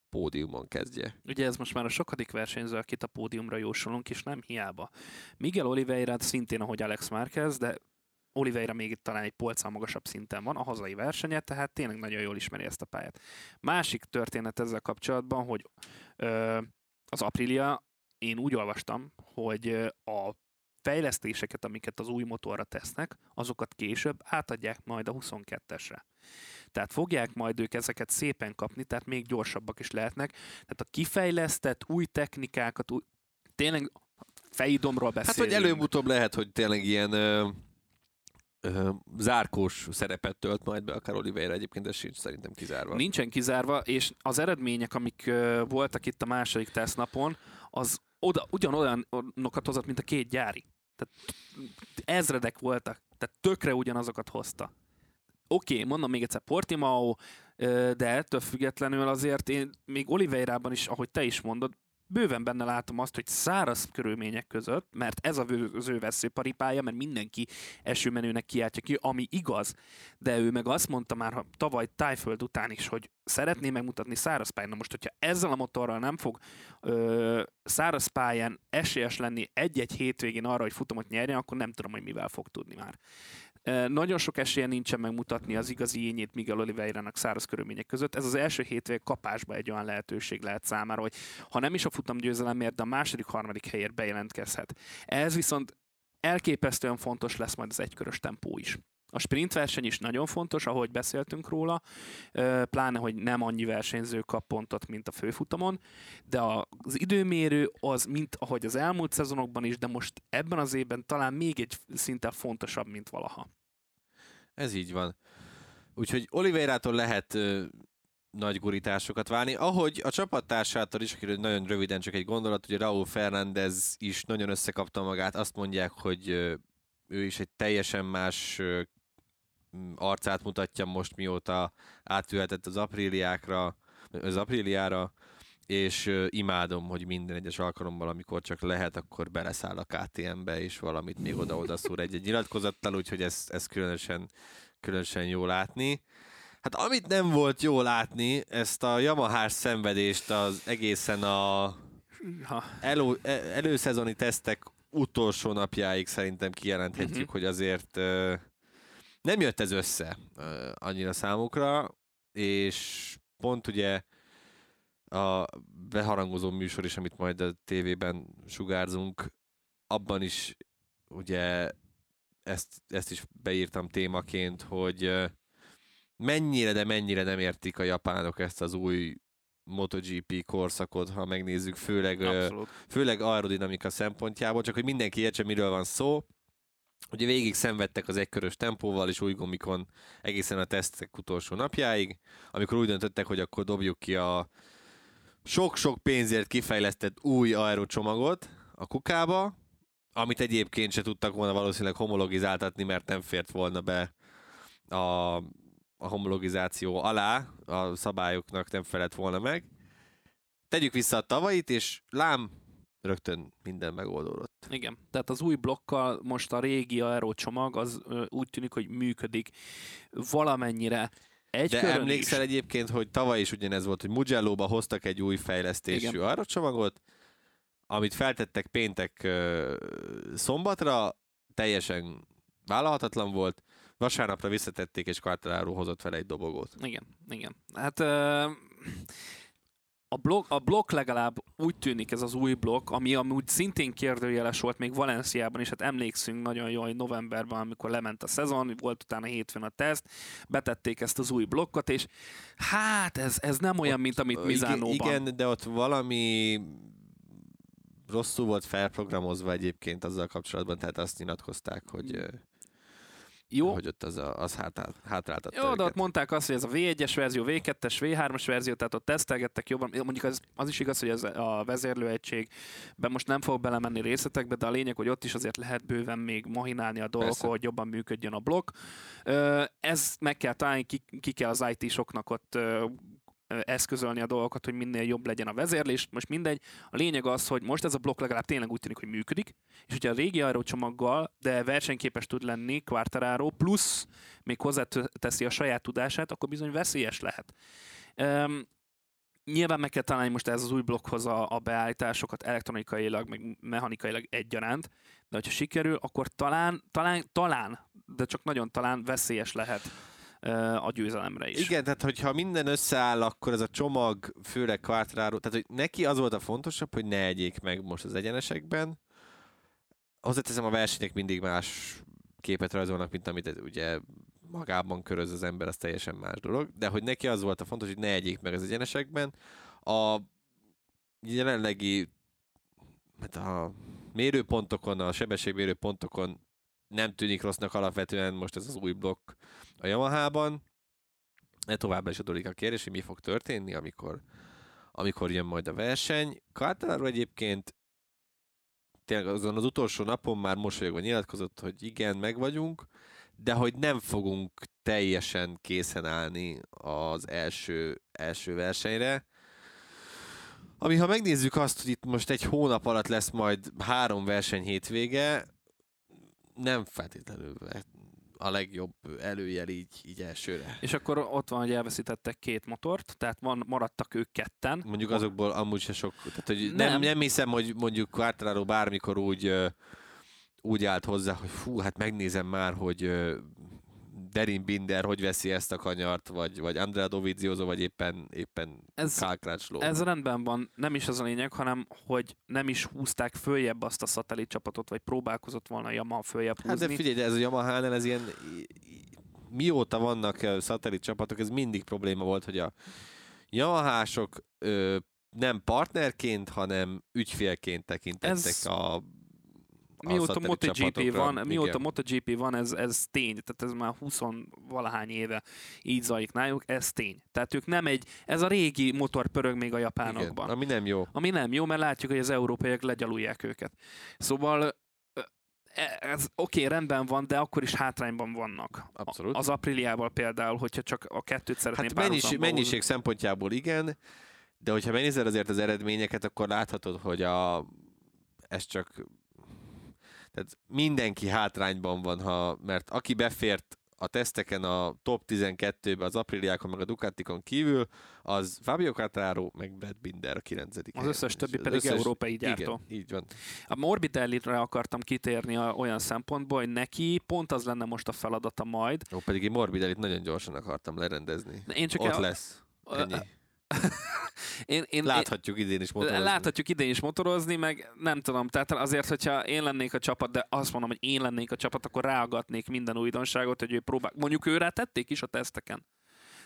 pódiumon kezdje. Ugye ez most már a sokadik versenyző, akit a pódiumra jósolunk, és nem hiába. Miguel Oliveira szintén, ahogy Alex Márquez, de Oliveira még itt talán egy polccal magasabb szinten van a hazai versenye, tehát tényleg nagyon jól ismeri ezt a pályát. Másik történet ezzel kapcsolatban, hogy ö, az Aprilia, én úgy olvastam, hogy a fejlesztéseket, amiket az új motorra tesznek, azokat később átadják majd a huszonkettesre. Tehát fogják majd ők ezeket szépen kapni, tehát még gyorsabbak is lehetnek. Tehát a kifejlesztett új technikákat, új... tényleg fejidomról beszélünk. Hát, hogy előbb-utóbb lehet, hogy tényleg ilyen ö, ö, zárkós szerepet tölt majd be, akár Oliveira egyébként, ez sincs szerintem kizárva. Nincsen kizárva, és az eredmények, amik ö, voltak itt a második tesznapon, az oda, ugyanolyanokat hozott, mint a két gyári. Tehát ezredek voltak, tehát tökre ugyanazokat hozta. Oké, okay, mondom még egyszer, Portimao, de ettől függetlenül azért én még Oliveirában is, ahogy te is mondod, bőven benne látom azt, hogy száraz körülmények között, mert ez az ő veszőparipája, mert mindenki esőmenőnek kiáltja ki, ami igaz, de ő meg azt mondta már tavaly Tájföld után is, hogy szeretné megmutatni száraz pályán. Na most, hogyha ezzel a motorral nem fog ö, száraz pályán esélyes lenni egy-egy hétvégén arra, hogy futamot nyerjen, akkor nem tudom, hogy mivel fog tudni már. E, nagyon sok esélye nincsen megmutatni az igazi ényét Miguel Oliveirának száraz körülmények között. Ez az első hétvég kapásba egy olyan lehetőség lehet számára, hogy ha nem is a futamgyőzelemért, de a második, harmadik helyért bejelentkezhet. Ez viszont elképesztően fontos lesz majd az egykörös tempó is. A sprintverseny is nagyon fontos, ahogy beszéltünk róla, pláne, hogy nem annyi versenyző kap pontot, mint a főfutamon, de az időmérő az, mint ahogy az elmúlt szezonokban is, de most ebben az évben talán még egy szinten fontosabb, mint valaha. Ez így van. Úgyhogy Oliveirától lehet ö, nagy gurításokat válni, ahogy a csapattársától is, akiről nagyon röviden csak egy gondolat, hogy Raúl Fernández is nagyon összekapta magát, azt mondják, hogy ö, ő is egy teljesen más ö, arcát mutatja most, mióta átülhetett az Apriliákra, az Apriliára, és imádom, hogy minden egyes alkalommal, amikor csak lehet, akkor beleszáll a ká té em-be, és valamit még oda-oda szúr egy-egy nyilatkozattal, úgyhogy ezt ez különösen, különösen jó látni. Hát amit nem volt jó látni, ezt a Yamahás szenvedést az egészen a elő, előszezoni tesztek utolsó napjáig szerintem kijelenthetjük, uh-huh. hogy azért uh, nem jött ez össze uh, annyira számukra, és pont ugye a beharangozó műsor is, amit majd a tévében sugárzunk, abban is ugye ezt, ezt is beírtam témaként, hogy uh, mennyire, de mennyire nem értik a japánok ezt az új MotoGP korszakot, ha megnézzük, főleg, főleg aerodinamika szempontjából, csak hogy mindenki értse, miről van szó. Ugye végig szenvedtek az egykörös tempóval és új gumikon egészen a tesztek utolsó napjáig, amikor úgy döntöttek, hogy akkor dobjuk ki a sok-sok pénzért kifejlesztett új aerocsomagot a kukába, amit egyébként se tudtak volna valószínűleg homologizáltatni, mert nem fért volna be a... a homologizáció alá, a szabályoknak nem felett volna meg. Tegyük vissza a tavalyit, és lám, rögtön minden megoldódott. Igen, tehát az új blokkal most a régi aerocsomag az úgy tűnik, hogy működik valamennyire. Egy De emlékszel is. Egyébként, hogy tavaly is ugyanez volt, hogy Mugello-ba hoztak egy új fejlesztésű aerocsomagot, amit feltettek péntek szombatra, teljesen vállalhatatlan volt, vasárnapra visszatették, és Quartararo hozott fel egy dobogót. Igen, igen. Hát euh, a, blokk, a blokk legalább úgy tűnik, ez az új blokk, ami amúgy szintén kérdőjeles volt még Valenciában, és hát emlékszünk nagyon jól, hogy novemberben, amikor lement a szezon, volt utána hétfőn a teszt, betették ezt az új blokkot, és hát ez, ez nem olyan, ott, mint amit Mizánóban. Igen, de ott valami rosszul volt felprogramozva egyébként azzal kapcsolatban, tehát azt nyilatkozták, hogy... Jó. Hogy ott az, az hátrál, hátráltatta Jó, őket. De ott mondták azt, hogy ez a vé egyes verzió, vé kettes, vé hármas verzió, tehát ott tesztelgettek jobban. Mondjuk az, az is igaz, hogy ez a vezérlőegységben most nem fog belemenni részletekbe, de a lényeg, hogy ott is azért lehet bőven még mahinálni a dolgok, hogy jobban működjön a blokk. Ez meg kell találni, ki, ki kell az í té-soknak ott eszközölni a dolgokat, hogy minél jobb legyen a vezérlés. Most mindegy. A lényeg az, hogy most ez a blokk legalább tényleg úgy tűnik, hogy működik, és hogyha a régi aerocsomaggal, de versenyképes tud lenni Quartararo, plusz még hozzáteszi a saját tudását, akkor bizony veszélyes lehet. Um, Nyilván meg kell találni most ez az új blokkhoz a, a beállításokat elektronikailag, meg mechanikailag egyaránt, de hogyha sikerül, akkor talán, talán, talán, de csak nagyon talán veszélyes lehet a győzelemre is. Igen, tehát hogyha minden összeáll, akkor ez a csomag főleg Quartararo, tehát hogy neki az volt a fontosabb, hogy ne egyék meg most az egyenesekben. Hozzáteszem, a versenyek mindig más képet rajzolnak, mint amit ugye magában köröz az ember, az teljesen más dolog, de hogy neki az volt a fontos, hogy ne egyék meg az egyenesekben. A jelenlegi hát a mérőpontokon, a sebességmérő pontokon nem tűnik rossznak alapvetően most ez az új blokk a Yamahában. Továbbá is adódik a kérdés, hogy mi fog történni, amikor, amikor jön majd a verseny. Quartararo egyébként tényleg azon az utolsó napon már mosolyogva nyilatkozott, hogy igen, meg vagyunk, de hogy nem fogunk teljesen készen állni az első, első versenyre. Ami, ha megnézzük azt, hogy itt most egy hónap alatt lesz majd három verseny hétvége, nem feltétlenül a legjobb előjel így, így elsőre. És akkor ott van, hogy elveszítettek két motort, tehát van, maradtak ők ketten. Mondjuk azokból amúgy se sok... Tehát, hogy nem. Nem, nem hiszem, hogy mondjuk Quartararo bármikor úgy, úgy állt hozzá, hogy fú, hát megnézem már, hogy Derin Binder hogy veszi ezt a kanyart, vagy, vagy Andrea Dovizioso, vagy éppen, éppen Kálkrácsló. Ez rendben van, nem is az a lényeg, hanem hogy nem is húzták följebb azt a szatellit csapatot, vagy próbálkozott volna a Yamaha följebb húzni. Hát de figyelj, de ez a Yamaha-nál, ez ilyen, mióta vannak szatellit csapatok, ez mindig probléma volt, hogy a Yamaha-sok ö, nem partnerként, hanem ügyfélként tekintettek ez... a Mióta MotoGP van, mióta MotoGP van, ez, ez tény, tehát ez már húsz-valahány éve így zajlik náluk, ez tény. Tehát ők nem egy, ez a régi motor pörög még a japánokban. Igen, ami nem jó. Ami nem jó, mert látjuk, hogy az európaiak legyalulják őket. Szóval ez oké, okay, rendben van, de akkor is hátrányban vannak. Abszolút. Az Apriliával például, hogyha csak a kettőt szeretném párhuzamba hozni. Hát mennyis, mennyiség szempontjából igen, de hogyha megnézed azért az eredményeket, akkor láthatod, hogy a, ez csak... Tehát mindenki hátrányban van, ha, mert aki befért a teszteken a top tizenkettőben az Apriliákon meg a Ducatikon kívül, az Fabio Quartararo meg Brad Binder a kilencedik. Az összes többi pedig összes... európai gyártó. Igen, így van. A Morbidelli-re akartam kitérni a, olyan szempontból, hogy neki pont az lenne most a feladata majd. Ó, pedig én Morbidellit nagyon gyorsan akartam lerendezni. Én csak Ott el... lesz. Ennyi. Én, én, láthatjuk idén is motorozni. Láthatjuk idén is motorozni, meg nem tudom, tehát azért, hogyha én lennék a csapat, de azt mondom, hogy én lennék a csapat, akkor ráagatnék minden újdonságot, hogy ő próbál... Mondjuk őre tették is a teszteken.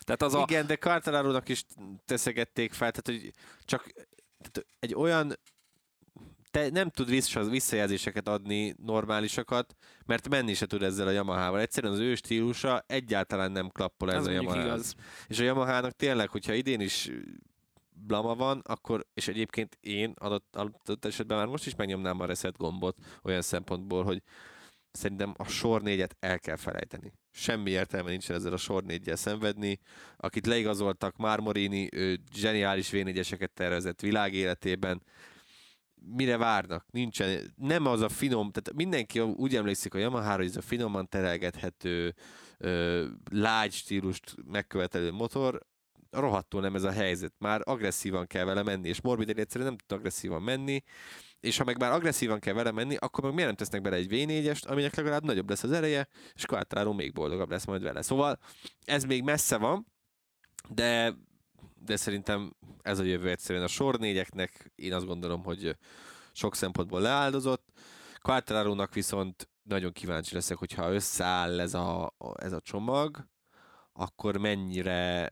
Tehát az Igen, a... de Quartararónak is teszegették fel, tehát hogy csak tehát egy olyan... Te nem tud visszajelzéseket adni, normálisakat, mert menni se tud ezzel a Yamahával. Egyszerűen az ő stílusa egyáltalán nem klappol ez a Yamahához. És a Yamahának tényleg, hogyha idén is blama van, akkor, és egyébként én adott, adott esetben már most is megnyomnám a reset gombot olyan szempontból, hogy szerintem a sor négyet el kell felejteni. Semmi értelme nincsen ezzel a sor néggyel szenvedni. Akit leigazoltak, Marc Márquez, ő zseniális vé négyeseket tervezett világéletében. Mire várnak? Nincsen. Nem az a finom, tehát mindenki úgy emlékszik a Yamahára, hogy ez a finoman terelgethető, lágy stílust megkövetelő motor, rohadtul nem ez a helyzet. Már agresszívan kell vele menni, és Morbidelli egyszerűen nem tud agresszívan menni, és ha meg már agresszívan kell vele menni, akkor meg miért nem tesznek bele egy vé négyest, aminek legalább nagyobb lesz az ereje, és Quartararo még boldogabb lesz majd vele. Szóval ez még messze van, de, de szerintem ez a jövő egyszerűen a sor négyeknek, én azt gondolom, hogy sok szempontból leáldozott. Quartararónak viszont nagyon kíváncsi leszek, hogyha összeáll ez a, ez a csomag, akkor mennyire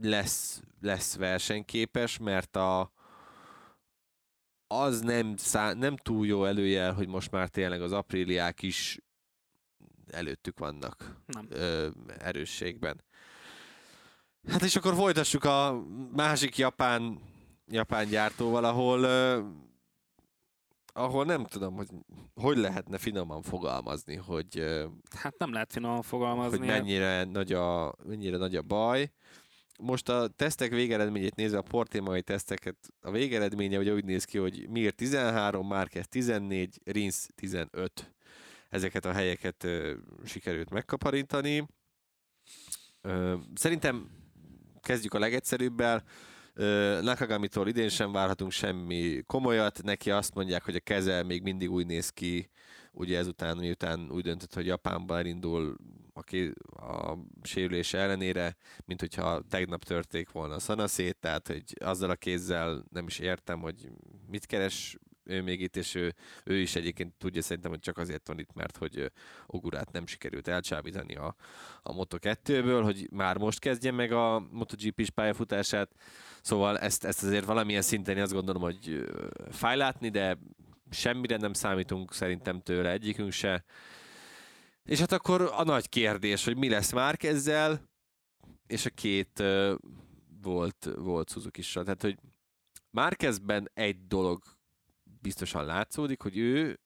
lesz, lesz versenyképes, mert a, az nem, szá, nem túl jó előjel, hogy most már tényleg az Apriliák is előttük vannak ö, erősségben. Hát és akkor folytassuk a másik japán, japán gyártóval, ahol, ö, ahol nem tudom, hogy hogy lehetne finoman fogalmazni, hogy... Ö, hát nem lehet finoman fogalmazni. Hogy mennyire nagy a, mennyire nagy a baj. Most a tesztek végeredményét nézve, a portimai teszteket, a végeredménye ugye úgy néz ki, hogy Mir tizenhárom, Márquez tizennégy, Rins tizenöt. Ezeket a helyeket ö, sikerült megkaparintani. Ö, szerintem kezdjük a legegyszerűbbel. Ö, Nakagamitól idén sem várhatunk semmi komolyat. Neki azt mondják, hogy a keze még mindig úgy néz ki, ugye ezután, miután úgy döntött, hogy Japánba elindul a, ké- a sérülése ellenére, mint hogyha tegnap törték volna a szanaszét, tehát hogy azzal a kézzel nem is értem, hogy mit keres ő még itt, és ő, ő is egyébként tudja szerintem, hogy csak azért van itt, mert hogy Ogurát nem sikerült elcsábítani a, a moto kettőből, hogy már most kezdje meg a MotoGP-s pályafutását, szóval ezt, ezt azért valamilyen szinten azt gondolom, hogy fáj látni, de semmire nem számítunk szerintem tőle, egyikünk se. És hát akkor a nagy kérdés, hogy mi lesz Márquezzel, és a két uh, volt, volt Suzukissal. Tehát, hogy Márquezben egy dolog biztosan látszódik, hogy ő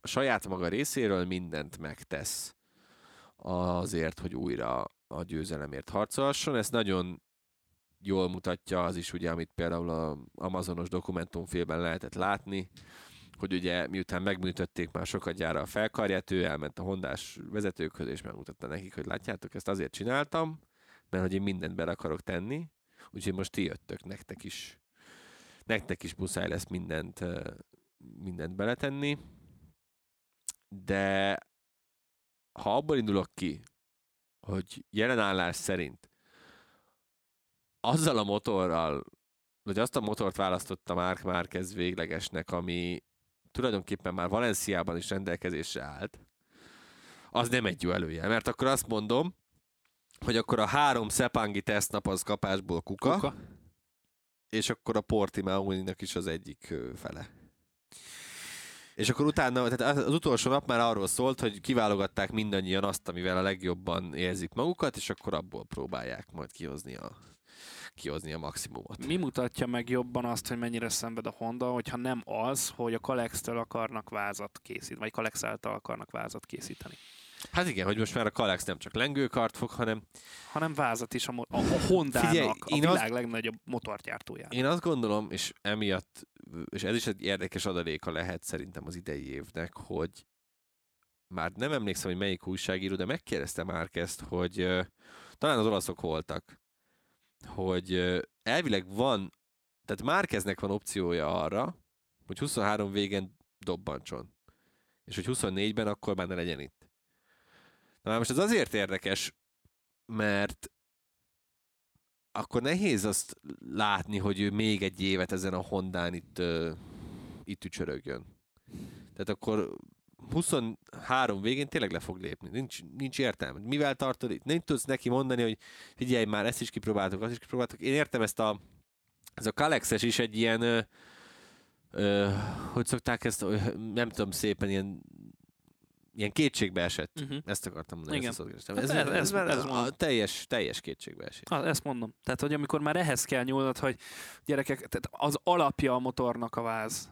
a saját maga részéről mindent megtesz azért, hogy újra a győzelemért harcolhasson. Ez nagyon jól mutatja az is, ugye, amit például az Amazonos dokumentumfilmben lehetett látni, hogy ugye miután megműtötték már sokat gyára a felkarját, ő elment a hondás vezetőkhöz, és megmutatta nekik, hogy látjátok, ezt azért csináltam, mert hogy én mindent bele akarok tenni, úgyhogy most ti jöttök, nektek is, nektek is muszáj lesz mindent, mindent beletenni, de ha abból indulok ki, hogy jelenállás szerint azzal a motorral, vagy azt a motort választotta Marc Márquez véglegesnek, ami tulajdonképpen már Valenciában is rendelkezésre állt, az nem egy jó előjel, mert akkor azt mondom, hogy akkor a három szepangi tesztnap az kapásból kuka, kuka. És akkor a Portimaónak is az egyik fele. És akkor utána, tehát az utolsó nap már arról szólt, hogy kiválogatták mindannyian azt, amivel a legjobban érzik magukat, és akkor abból próbálják majd kihozni a kihozni a maximumot. Mi mutatja meg jobban azt, hogy mennyire szenved a Honda, hogyha nem az, hogy a Kalextől akarnak vázat készíteni, vagy Kalex által akarnak vázat készíteni. Hát igen, hogy most már a Kalex nem csak lengőkart fog, hanem... Hanem vázat is a, mo- a, a Hondának, Figyelj, a világ azt... legnagyobb motorgyártójának. Én azt gondolom, és emiatt, és ez is egy érdekes adaléka lehet szerintem az idei évnek, hogy már nem emlékszem, hogy melyik újságíró, de megkérdezte Márquezt, hogy uh, talán az olaszok voltak, hogy uh, elvileg van, tehát Márqueznek van opciója arra, hogy huszonhárom végén dobbancson, és hogy huszonnégyben akkor már ne legyen itt. Na most ez azért érdekes, mert akkor nehéz azt látni, hogy ő még egy évet ezen a Hondán itt, uh, itt ücsörögjön. Tehát akkor huszonhárom végén tényleg le fog lépni. Nincs, nincs értelme. Mivel tartod itt? Nem tudsz neki mondani, hogy figyelj már, ezt is kipróbáltuk, azt is kipróbáltuk. Én értem ezt a... Ez a Kalexes is egy ilyen... Ö, ö, hogy szokták ezt? Ö, nem tudom, szépen ilyen... Ilyen kétségbe esett. Uh-huh. Ezt akartam mondani. Igen. Ezt hát ez, ez, ez, ez, ez a teljes, teljes kétségbe esett. Hát, ezt mondom. Tehát, hogy amikor már ehhez kell nyúlnod, hogy gyerekek, tehát az alapja a motornak a váz.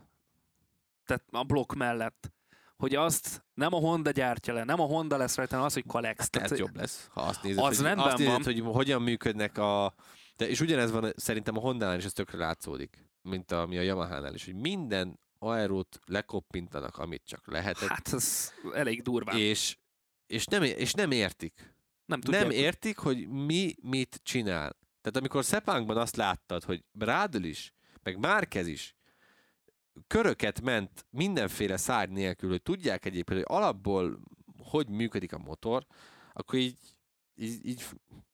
Tehát a blokk mellett. Hogy azt nem a Honda gyártja le, nem a Honda lesz rajta, hanem az, hogy Kalex. Hát, tehát jobb lesz, ha azt nézed, az hogy, azt nézed hogy hogyan működnek a... De, és ugyanez van szerintem a Hondánál is, ez tökre látszódik, mint ami a Yamahánál is, hogy minden aerót lekoppintanak, amit csak lehetett. Hát ez elég durván. És, és, nem, és nem értik. Nem, nem értik, hogy mi mit csinál. Tehát amikor Sepangban azt láttad, hogy Brádl is, meg Márquez is köröket ment mindenféle szárny nélkül, hogy tudják egyébként, hogy alapból hogy működik a motor, akkor így, így, így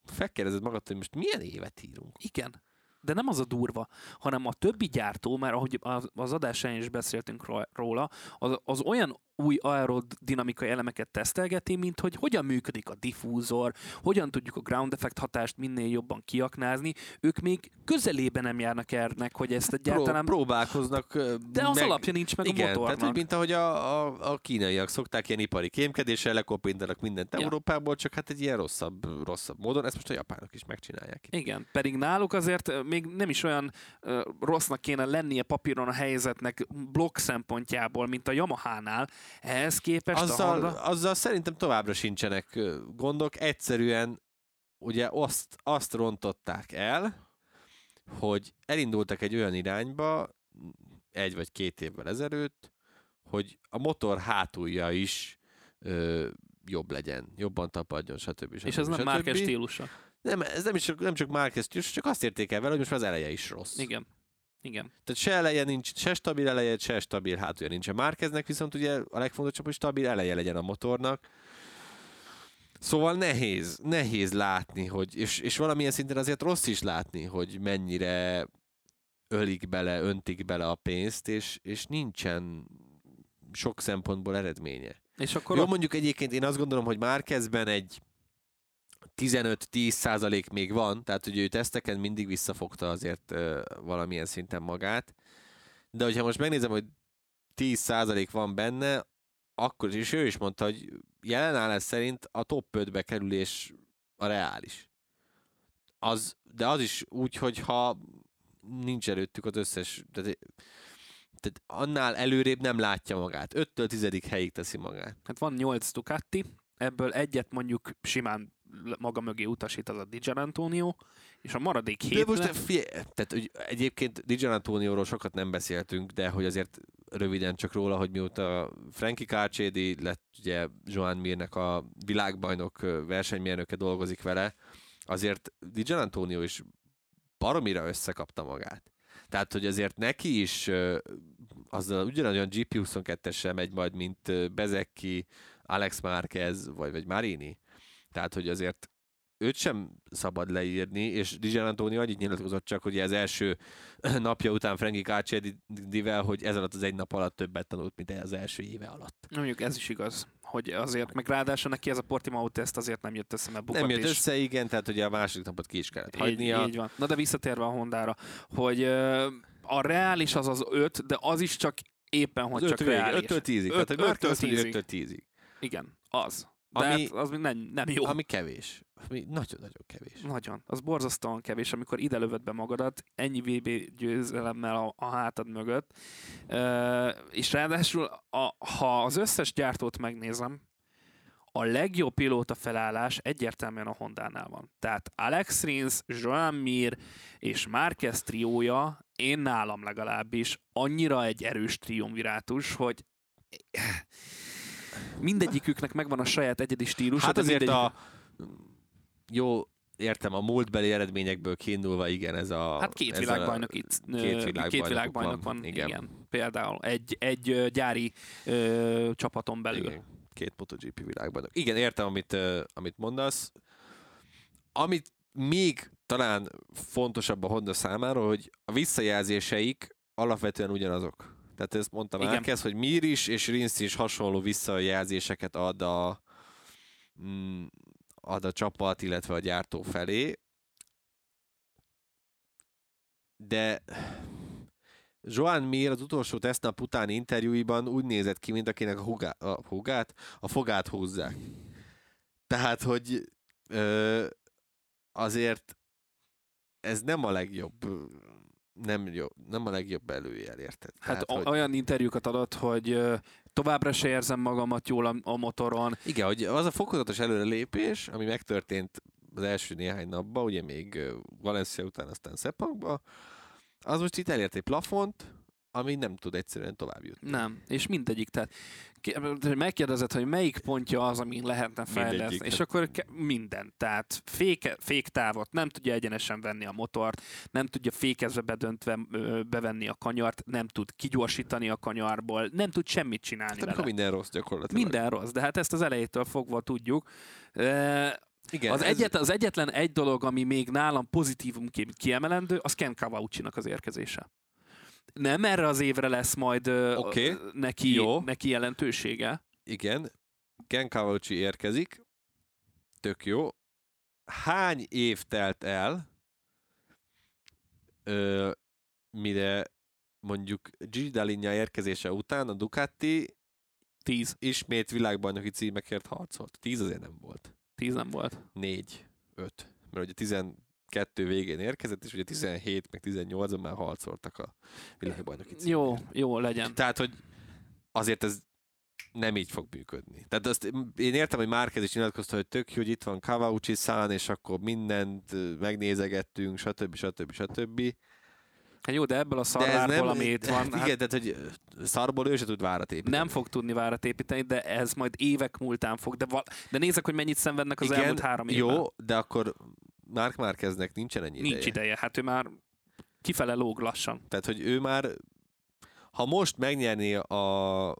felkérdezed magad, hogy most milyen évet írunk. Igen, de nem az a durva, hanem a többi gyártó, mert ahogy az adásán is beszéltünk róla, az, az olyan új aerodinamikai elemeket tesztelgeti, mint hogy hogyan működik a diffúzor, hogyan tudjuk a ground effect hatást minél jobban kiaknázni. Ők még közelében nem járnak ennek, hogy ezt egyáltalán... Pró- próbálkoznak. De az meg... alapja nincs meg, igen, a motornak. Tehát, mint ahogy a, a, a kínaiak szokták ilyen ipari kémkedéssel, lekopintanak mindent, ja, Európából, csak hát egy ilyen rosszabb, rosszabb módon. Ezt most a japánok is megcsinálják. Itt. Igen, pedig náluk azért még nem is olyan uh, rossznak kéne lennie papíron a helyzetnek blokk szempontjából, mint a Yamahánál. Ehhez képest azzal, a azzal szerintem továbbra sincsenek gondok. Egyszerűen ugye azt, azt rontották el, hogy elindultak egy olyan irányba egy vagy két évvel ezelőtt, hogy a motor hátulja is ö, jobb legyen, jobban tapadjon, stb. stb. És ez stb. nem Márquez stílusa. Nem, ez nem, is, nem csak Márquez stílusa, csak azt érték el vele, hogy most az eleje is rossz. Igen. Igen. Tehát se eleje nincs, se stabil eleje, se stabil hátulja nincs. A Márqueznek viszont ugye a legfontosabb, hogy stabil eleje legyen a motornak. Szóval nehéz, nehéz látni, hogy, és, és valamilyen szinten azért rossz is látni, hogy mennyire ölik bele, öntik bele a pénzt, és, és nincsen sok szempontból eredménye. És akkor jó, a... mondjuk egyébként én azt gondolom, hogy Márquezben egy tizenöt-tíz százalék még van, tehát ugye ő teszteken mindig visszafogta azért ö, valamilyen szinten magát, de hogyha most megnézem, hogy tíz százalék van benne, akkor is ő is mondta, hogy jelenállás szerint a top ötbe kerülés a reális. Az, de az is úgy, hogyha nincs előttük az összes, tehát, tehát annál előrébb nem látja magát. öttől tízig helyig teszi magát. Hát van nyolc Ducati, ebből egyet mondjuk simán maga mögé utasít, az a Di Giannantonio, és a maradék hétre... De most fie... Tehát, hogy egyébként Di Giannantonióról sokat nem beszéltünk, de hogy azért röviden csak róla, hogy mióta Frankie Carcedi lett ugye Joan Mirnek a világbajnok versenymérnöke, dolgozik vele, azért Di Giannantonio is baromira összekapta magát. Tehát, hogy azért neki is azzal ugyanolyan gé pé huszonkettessel megy majd, mint Bezzecchi, Alex Márquez, vagy, vagy Marini. Tehát, hogy azért őt sem szabad leírni, és Di Giannantonio annyit nyilatkozott csak, hogy az első napja után Frankie Carcedivel, hogy ez alatt az egy nap alatt többet tanult, mint az első éve alatt. Mondjuk ez is igaz, hogy azért, meg ráadásul neki ez a Portimão teszt azért nem jött össze, mert bukat. Nem jött össze, és... igen, tehát ugye a második napot ki is kellett hagynia. Így, így van. Na de visszatérve a Hondára, hogy a reális az az öt, de az is csak éppen, hogy csak reális. öttől tízig. Igen, az. De ami, hát az nem, nem jó. Ami kevés. Ami nagyon-nagyon kevés. Nagyon. Az borzasztóan kevés, amikor ide lövöd be magadat, ennyi vé bé győzelemmel a, a hátad mögött. E, és ráadásul, a, ha az összes gyártót megnézem, a legjobb pilóta felállás egyértelműen a Hondánál van. Tehát Alex Rins, Joan Mir és Márquez triója, én nálam legalábbis, annyira egy erős triumvirátus, hogy... mindegyiküknek megvan a saját egyedi stílus. Hát azért mindegyik... a... Jó, értem, a múltbeli eredményekből kiindulva, igen, ez a... Hát két világbajnok itt. Két világbajnok világbajnok van, van igen. igen. Például egy, egy gyári ö, csapaton belül. Igen. Két MotoGP világbajnok. Igen, értem, amit, ö, amit mondasz. Amit még talán fontosabb a Honda számára, hogy a visszajelzéseik alapvetően ugyanazok. Tehát ezt mondtam Márquez, hogy Mir is és Rins is hasonló visszajelzéseket ad a, mm, ad a csapat, illetve a gyártó felé. De Joan Mir az utolsó tesznap utáni interjúiban úgy nézett ki, mint akinek a, hugá, a hugát, a fogát húzzák. Tehát, hogy ö, azért ez nem a legjobb... Nem, jó, nem a legjobb előjel, érted? Hát Tehát, olyan hogy... interjúkat adott, hogy továbbra se érzem magamat jól a, a motoron. Igen, hogy az a fokozatos előrelépés, ami megtörtént az első néhány napban, ugye még Valencia után, aztán Sepangban, az most itt elért egy plafont, ami nem tud egyszerűen tovább jutni. Nem, és mindegyik. Tehát megkérdezed, hogy melyik pontja az, amin lehetne fejleszni, és akkor minden. Tehát féke, féktávot, nem tudja egyenesen venni a motort, nem tudja fékezve bedöntve bevenni a kanyart, nem tud kigyorsítani a kanyarból, nem tud semmit csinálni hát, vele. Minden rossz gyakorlatilag. Minden rossz, de hát ezt az elejétől fogva tudjuk. Igen, az, egyet, az egyetlen egy dolog, ami még nálam pozitívumként kiemelendő, az Ken Kawauchi-nak az érkezése. Nem erre az évre lesz majd okay. neki, neki jelentősége. Igen. Ken Kawauchi érkezik. Tök jó. Hány év telt el, ö, mire mondjuk Gigi Dall'Igna érkezése után a Ducati tíz ismét világbajnoki címekért harcolt. Tíz azért nem volt. Tíz nem volt? Négy, öt. Mert ugye tizen... kettő végén érkezett, és ugye tizenhét meg tizennyolcban már harcoltak a világbajnoki címért. Jó, jó legyen. Tehát, hogy azért ez nem így fog működni. Tehát azt én értem, hogy Márquez is nyilatkozta, hogy tök jó, hogy itt van Kawauchi-san, és akkor mindent megnézegettünk, stb. stb. stb. Hát jó, de ebből a szarvárból, ami itt van... Igen, hát, tehát, hogy szarból ő se tud várat építeni. Nem fog tudni várat építeni, de ez majd évek múltán fog. De, val- de nézzek, hogy mennyit szenvednek az igen, elmúlt három évben. Jó, de akkor... Marc Márqueznek nincsen ennyi ideje. Nincs ideje, hát ő már kifele lóg lassan. Tehát, hogy ő már, ha most megnyerné a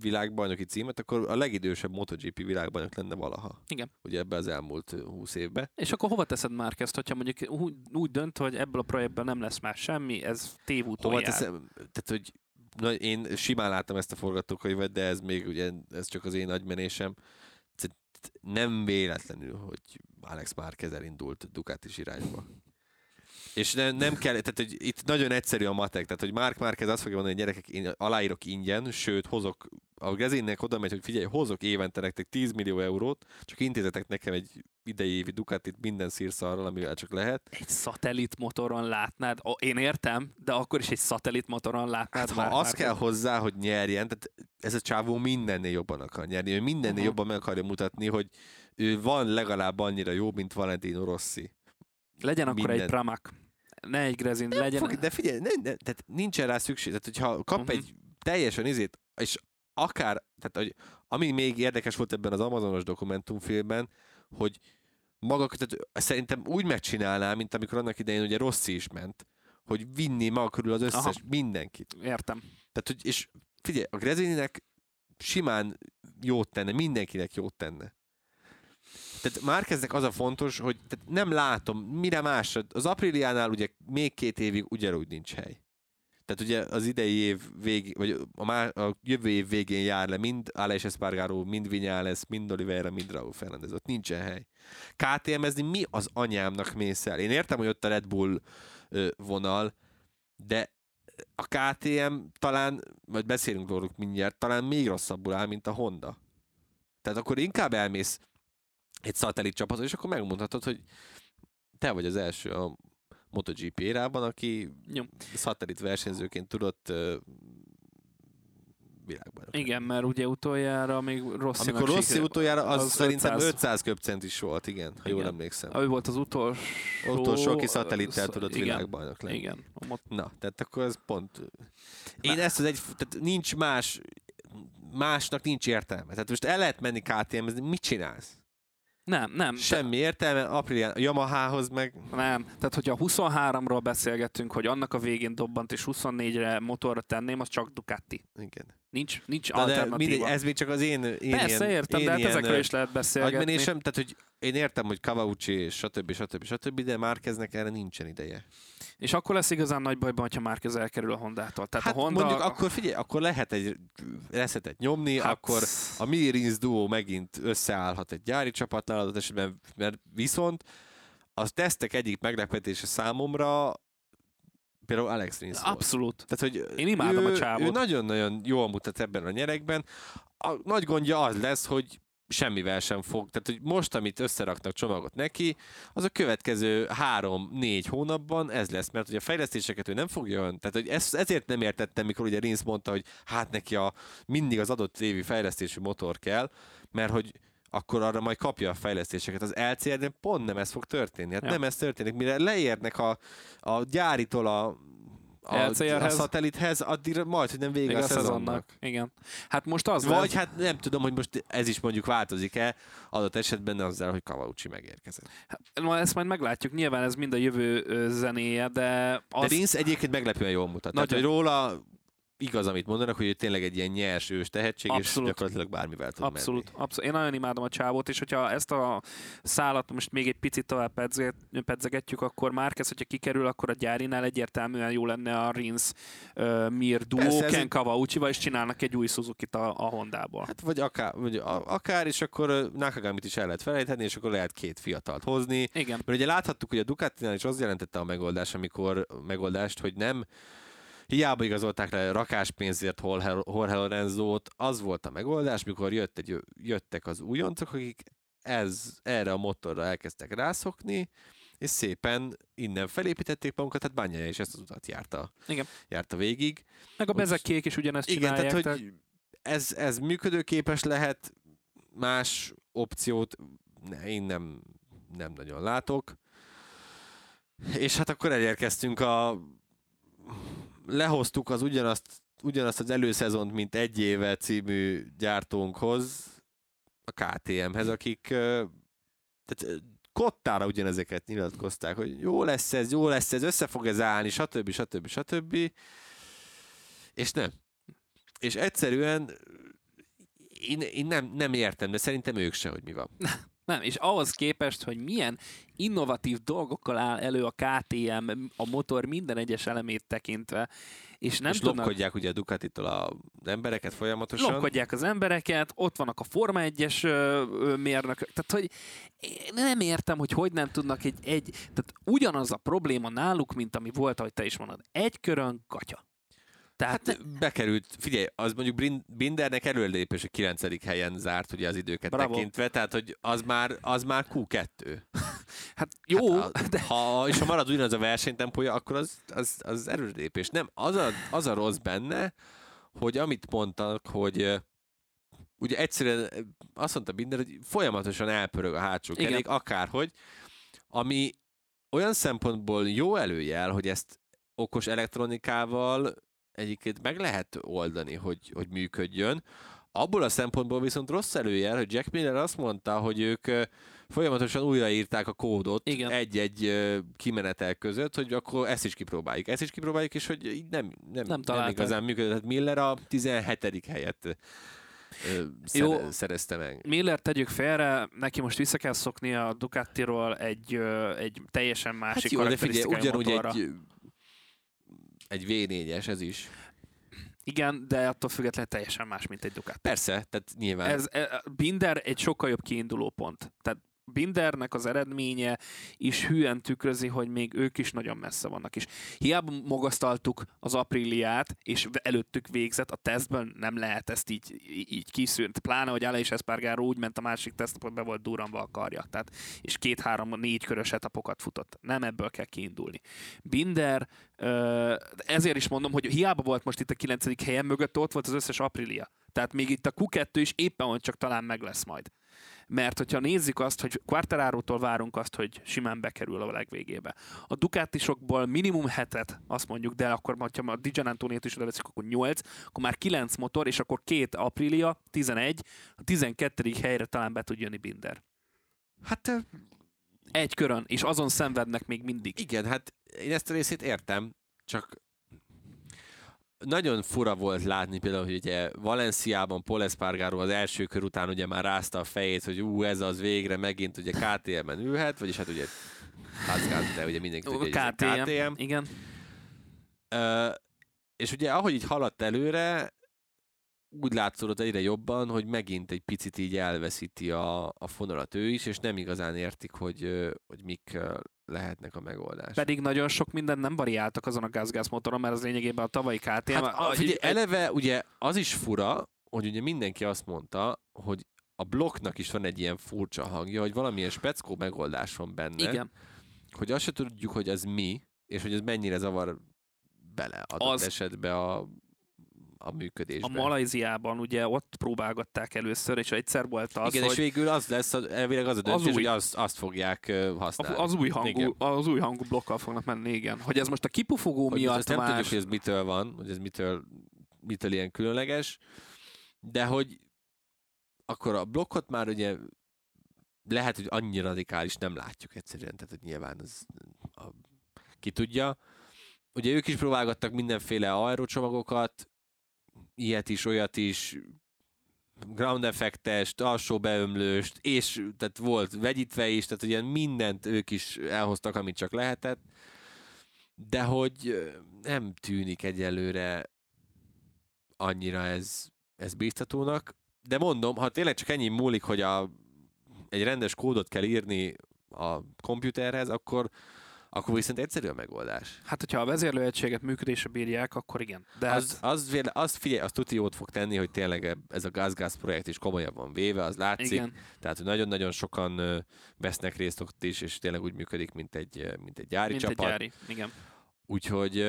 világbajnoki címet, akkor a legidősebb MotoGP világbajnok lenne valaha. Igen. Ugye ebbe az elmúlt húsz évben. És akkor hova teszed Márquezt, hogyha mondjuk úgy, úgy dönt, hogy ebből a projektben nem lesz már semmi, ez tévúton jár. Teszem, tehát, hogy na, én simán láttam ezt a forgatókönyvet, de ez még ugye, ez csak az én agymenésem. Nem véletlenül, hogy Alex Márquez elindult Ducatis irányba. És ne, nem kell, tehát hogy itt nagyon egyszerű a matek, tehát hogy Marc Márquez azt fogja mondani, hogy gyerekek, én aláírok ingyen, sőt, hozok, a Grezinnek oda megy, hogy figyelj, hozok évente nektek tíz millió eurót, csak intézetek nekem egy idei évi Ducatit minden szírszarral, amivel csak lehet. Egy szatellit motoron látnád, o, én értem, de akkor is egy szatellit motoron látnád. Hát, ha azt kell hozzá, hogy nyerjen, tehát ez a csávó mindennél jobban akar nyerni, ő mindennél uh-huh. jobban meg akarja mutatni, hogy ő van legalább annyira jó, mint Valentino Rossi. Legyen minden... akkor egy Pramac. Ne egy Grezin, nem legyen. Fog, de figyelj, ne, ne, tehát nincsen rá szükség. Tehát, hogyha kap uh-huh. egy teljesen izét, és akár, tehát, hogy, ami még érdekes volt ebben az Amazonos dokumentumfilmben, hogy maga, tehát szerintem úgy megcsinálná, mint amikor annak idején ugye Rossi is ment, hogy vinni maga körül az összes, aha. mindenkit. Értem. Tehát, hogy, és figyelj, a Grezininek simán jót tenne, mindenkinek jót tenne. Tehát Márqueznek az a fontos, hogy tehát nem látom, mire másra. Az Apriliánál ugye még két évig ugyanúgy nincs hely. Tehát ugye az idei év végén, vagy a, má- a jövő év végén jár le mind Aleix Espargaró, mind Viñales, mind Oliveira, mind Raúl Fernández. Ott nincsen hely. ká té em-ezni mi az anyámnak mész el? Én értem, hogy ott a Red Bull ö, vonal, de a ká té em talán, vagy beszélünk róluk mindjárt, talán még rosszabbul áll, mint a Honda. Tehát akkor inkább elmész egy szatellit csapatot, és akkor megmondhatod, hogy te vagy az első a MotoGP érában, aki jó. szatellit versenyzőként tudott uh, világbajnok. Igen, mert ugye utoljára még Rossi. Amikor Rossi utoljára, az, az szerintem ötszáz köbcent is volt, igen, ha igen. jól emlékszem. Ő volt az utolsó... Utolsó, aki szatellittel sz... tudott igen. világbajnok lenni. Igen. Mot... Na, tehát akkor ez pont... Én Már... ezt az egy... Tehát nincs más... másnak nincs értelme. Tehát most el lehet menni ká té em-ezni, mit csinálsz? Nem, nem. Semmi értelme, Aprilia, Yamahához meg... Nem, tehát hogyha huszonháromról beszélgettünk, hogy annak a végén dobbant és huszonnégyre motorra tenném, az csak Ducati. Igen. Nincs, nincs de alternatíva. De mindegy, ez még csak az én, én persze, ilyen, értem, én de hát ezekről is lehet beszélgetni. Agymenésem, tehát hogy én értem, hogy Kawauchi és stb. stb. stb. De Márqueznek erre nincsen ideje. És akkor lesz igazán nagy bajban, ha Márquez elkerül a Hondától. Tehát hát a Honda... mondjuk akkor figyelj, akkor lehet egy reszetet nyomni, hát... akkor a Mir-Rins duó megint összeállhat egy gyári csapatnál adott esetben, mert viszont a tesztek egyik meglepetése számomra például Alex Rins volt. Abszolút. Tehát, hogy én imádom ő, a csávot. Ő nagyon-nagyon jól mutat ebben a nyeregben. A nagy gondja az lesz, hogy semmivel sem fog. Tehát, hogy most, amit összeraknak csomagot neki, az a következő három-négy hónapban ez lesz, mert hogy a fejlesztéseket ő nem fogja olyan. Tehát, hogy ez, ezért nem értettem, mikor ugye Rins mondta, hogy hát neki a, mindig az adott évi fejlesztésű motor kell, mert hogy akkor arra majd kapja a fejlesztéseket. Az el cé er-nél pont nem ez fog történni. Hát ja. Nem ez történik. Mire leérnek a, a gyáritól a A, a szatellithez, addig majd, hogy nem vége, vége a szezonnak. Igen. Hát most az Vagy lesz... hát nem tudom, hogy most ez is mondjuk változik-e adott esetben azzal, hogy Kawauchi megérkezett. Hát, no, ezt majd meglátjuk, nyilván ez mind a jövő zenéje, de... Az... De Rins egyébként meglepően jól mutat. Nagyon... Tehát, hogy róla igaz, amit mondanak, hogy ő tényleg egy ilyen nyers ős tehetség, abszolút. És gyakorlatilag bármivel tud abszolút, menni. Abszolút. Én nagyon imádom a csávót, és hogyha ezt a szálat most még egy picit tovább pedzeget, pedzegetjük, akkor Márquez, hogyha kikerül, akkor a gyárinál egyértelműen jó lenne a Rins uh, Mir duó, Ken Kawauchival, és csinálnak egy új Suzukit a, a Hondából. Hát vagy akár, vagy a, akár, és akkor Nakagamit is el lehet felejteni, és akkor lehet két fiatalt hozni. Igen. Mert ugye láthattuk, hogy a Ducatinál is az jelentette a megoldás, amikor megoldást, hogy nem hiába igazolták le rakáspénzért Jorge Lorenzót, az volt a megoldás, mikor jött egy, jöttek az újoncok, akik ez, erre a motorra elkezdtek rászokni, és szépen innen felépítették magunkat, tehát Bagnaia is ezt az utat járta, igen. járta végig. Meg a Bezzecchiék is ugyanezt igen, csinálják. Igen, tehát hogy ez, ez működőképes lehet, más opciót ne, én nem, nem nagyon látok. És hát akkor elérkeztünk a... Lehoztuk az ugyanazt, ugyanazt az előszezont, mint egy éve című gyártónkhoz, a ká té em-hez, akik tehát kottára ugyanezeket nyilatkozták, hogy jó lesz ez, jó lesz ez, össze fog ez állni, stb. stb. stb. És nem. És egyszerűen én, én nem, nem értem, de szerintem ők se, hogy mi van. Nem, és ahhoz képest, hogy milyen innovatív dolgokkal áll elő a ká té em, a motor minden egyes elemét tekintve, és nem és tudnak... lopkodják ugye a Ducatitól az embereket folyamatosan. Lopkodják az embereket, ott vannak a Forma egyes mérnökök, tehát hogy nem értem, hogy hogy nem tudnak egy... egy tehát ugyanaz a probléma náluk, mint ami volt, ahogy te is mondod. Egy körön katya. Tehát hát bekerült, figyelj, az mondjuk Bindernek előlépés a kilencedik helyen zárt ugye az időket bravo. Tekintve, tehát hogy az már, az már kú kettő. Hát jó, hát a, de... Ha, és ha marad ugyanaz a versenytempója, akkor az, az, az előlépés. Nem, az a, az a rossz benne, hogy amit mondtak, hogy ugye egyszerűen azt mondta Binder, hogy folyamatosan elpörög a hátsó kerék, akárhogy, ami olyan szempontból jó előjel, hogy ezt okos elektronikával egyébként meg lehet oldani, hogy, hogy működjön. Abból a szempontból viszont rossz előjel, hogy Jack Miller azt mondta, hogy ők folyamatosan újraírták a kódot igen. egy-egy kimenetel között, hogy akkor ezt is kipróbáljuk. Ezt is kipróbáljuk, és hogy így nem, nem, nem, nem igazán működött. Miller a tizenhetedik helyet Jó, szerezte meg. Miller tegyük félre, neki most vissza kell szokni a Ducatiról egy, egy teljesen másik hát jó, karakterisztikai de figyelj, motorra. Egy, Egy vé négyes, ez is. Igen, de attól függetlenül teljesen más, mint egy Ducati. Persze, tehát nyilván. Ez, Binder egy sokkal jobb kiinduló pont. Tehát Bindernek az eredménye is hűen tükrözi, hogy még ők is nagyon messze vannak is. Hiába magasztaltuk az Apriliát, és előttük végzett, a tesztből nem lehet ezt így, így kiszűrni. Pláne, hogy Aleix Espargaró úgy ment a másik tesztnapon, be volt durranva a karja. Tehát, és két-három-négy körös etapokat futott. Nem ebből kell kiindulni. Binder, ezért is mondom, hogy hiába volt most itt a kilencedik helyen mögött, ott volt az összes Aprilia. Tehát még itt a kú kettő is éppen, hogy csak talán meg lesz majd. Mert hogyha nézzük azt, hogy Quartararótól várunk azt, hogy simán bekerül a legvégébe. A Ducatisokból minimum hetet, azt mondjuk, de akkor ha a Di Giannantoniót is odaveszik, akkor nyolc, akkor már kilenc motor, és akkor két Aprilia, tizenegy, a tizenkettedik helyre talán be tud jönni Binder. Hát egy körön, és azon szenvednek még mindig. Igen, hát én ezt a részét értem, csak nagyon fura volt látni például, hogy ugye Valenciában Paul Espargaró az első kör után ugye már rázta a fejét, hogy ú, ez az végre megint ugye ká té emen ülhet, vagyis hát ugye Haskante, ugye mindenki tudja, hogy ká té em. ká té em. Igen. Uh, és ugye ahogy így haladt előre, úgy látszódott egyre jobban, hogy megint egy picit így elveszíti a, a fonalat ő is, és nem igazán értik, hogy, hogy mik lehetnek a megoldások. Pedig nagyon sok mindent nem variáltak azon a gáz-gáz motoron, mert az lényegében a tavalyi ká té em... Hát, a, figyelj, eleve ugye az is fura, hogy ugye mindenki azt mondta, hogy a blokknak is van egy ilyen furcsa hangja, hogy valamilyen speckó megoldás van benne. Igen. Hogy azt se tudjuk, hogy ez mi, és hogy ez mennyire zavar bele adott az... esetben a... a működésben. A Malajziában ugye ott próbálgatták először, és egyszer volt az, igen, hogy... Igen, és végül az lesz, elvileg az a döntés, az új, hogy azt, azt fogják használni. Az új hangú, az új hangú blokkal fognak menni, igen. Hogy ez most a kipufogó hogy miatt nem más... tudjuk, hogy ez mitől van, hogy ez mitől, mitől ilyen különleges, de hogy akkor a blokkot már ugye lehet, hogy annyira radikális nem látjuk egyszerűen, tehát hogy nyilván az a, ki tudja. Ugye ők is próbálgattak mindenféle aerocsomagokat, ilyet is, olyat is, ground effektest, alsó beömlőst, és tehát volt vegyítve is, tehát ugye mindent ők is elhoztak, amit csak lehetett, de hogy nem tűnik egyelőre annyira ez, ez bíztatónak, de mondom, ha tényleg csak ennyi múlik, hogy a, egy rendes kódot kell írni a komputerhez, akkor akkor viszont egyszerű a megoldás. Hát, hogyha a vezérlőegységet működésre bírják, akkor igen. De az, hát... az, véle, az figyelj, az tuti jót fog tenni, hogy tényleg ez a gáz-gáz projekt is komolyan van véve, az látszik. Igen. Tehát, hogy nagyon-nagyon sokan vesznek részt ott is, és tényleg úgy működik, mint egy, mint egy gyári mint csapat. Mint egy gyári, igen. Úgyhogy...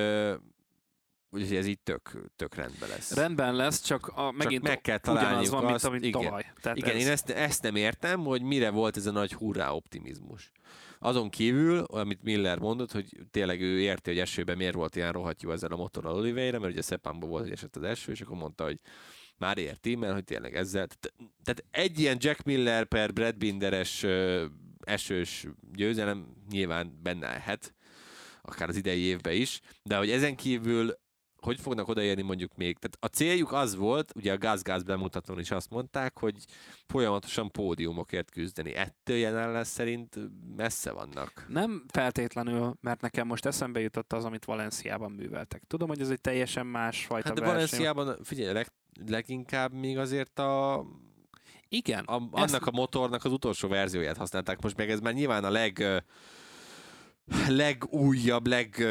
Úgyhogy ez így tök, tök rendben lesz. Rendben lesz, csak, a, megint csak meg kell találniuk van, azt. Mint, igen, tavaly. Igen, ez... én ezt, ezt nem értem, hogy mire volt ez a nagy hurrá optimizmus. Azon kívül, amit Miller mondott, hogy tényleg ő érti, hogy esőben miért volt ilyen rohadt jó ezzel a motorral Oliveira, mert ugye Szepánban volt, hogy esett az eső, és akkor mondta, hogy már érti, mert hogy tényleg ezzel... Tehát egy ilyen Jack Miller per Brad Binderes esős győzelem nyilván benne lehet, akár az idei évben is, de hogy ezen kívül hogy fognak odaérni mondjuk még? Tehát a céljuk az volt, ugye a gáz-gáz bemutatón is azt mondták, hogy folyamatosan pódiumokért küzdeni. Ettől jelenleg szerint messze vannak. Nem feltétlenül, mert nekem most eszembe jutott az, amit Valenciában műveltek. Tudom, hogy ez egy teljesen másfajta hát verseny. Hát Valenciában, figyelj, leg, leginkább még azért a... Igen. A, annak ezt... a motornak az utolsó verzióját használták. Most meg ez már nyilván a leg... legújabb, leg...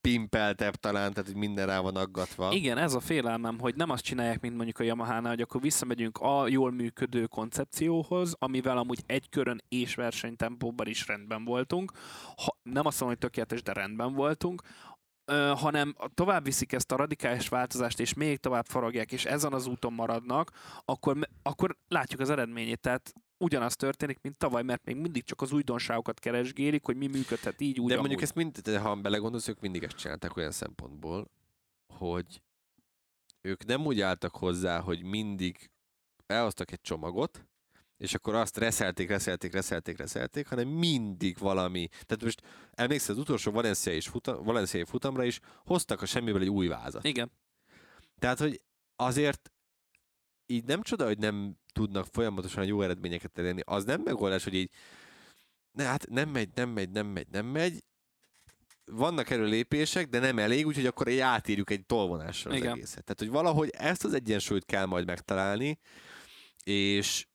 pimpeltebb talán, tehát hogy minden rá van aggatva. Igen, ez a félelmem, hogy nem azt csinálják, mint mondjuk a Yamahánál, hogy akkor visszamegyünk a jól működő koncepcióhoz, amivel amúgy egy körön és versenytempóban is rendben voltunk. Ha, nem azt mondom, hogy tökéletes, de rendben voltunk, ö, hanem tovább viszik ezt a radikális változást, és még tovább faragják, és ezen az úton maradnak, akkor, akkor látjuk az eredményét. Tehát ugyanaz történik, mint tavaly, mert még mindig csak az újdonságokat keresgélik, hogy mi működhet így, úgy, de mondjuk amúgy. Ezt mind, ha belegondolsz, ők mindig ezt csinálták olyan szempontból, hogy ők nem úgy álltak hozzá, hogy mindig elhoztak egy csomagot, és akkor azt reszelték, reszelték, reszelték, reszelték, hanem mindig valami. Tehát most emlékszel, az utolsó valenciai futam, valenciai futamra is hoztak a semmiből egy új vázat. Igen. Tehát, hogy azért így nem csoda, hogy nem tudnak folyamatosan jó eredményeket elérni. Az nem megoldás, hogy így ne, hát nem megy, nem megy, nem megy, nem megy. Vannak előlépések, de nem elég, úgyhogy akkor így átírjuk egy tolvonással az igen. egészet. Tehát, hogy valahogy ezt az egyensúlyt kell majd megtalálni, és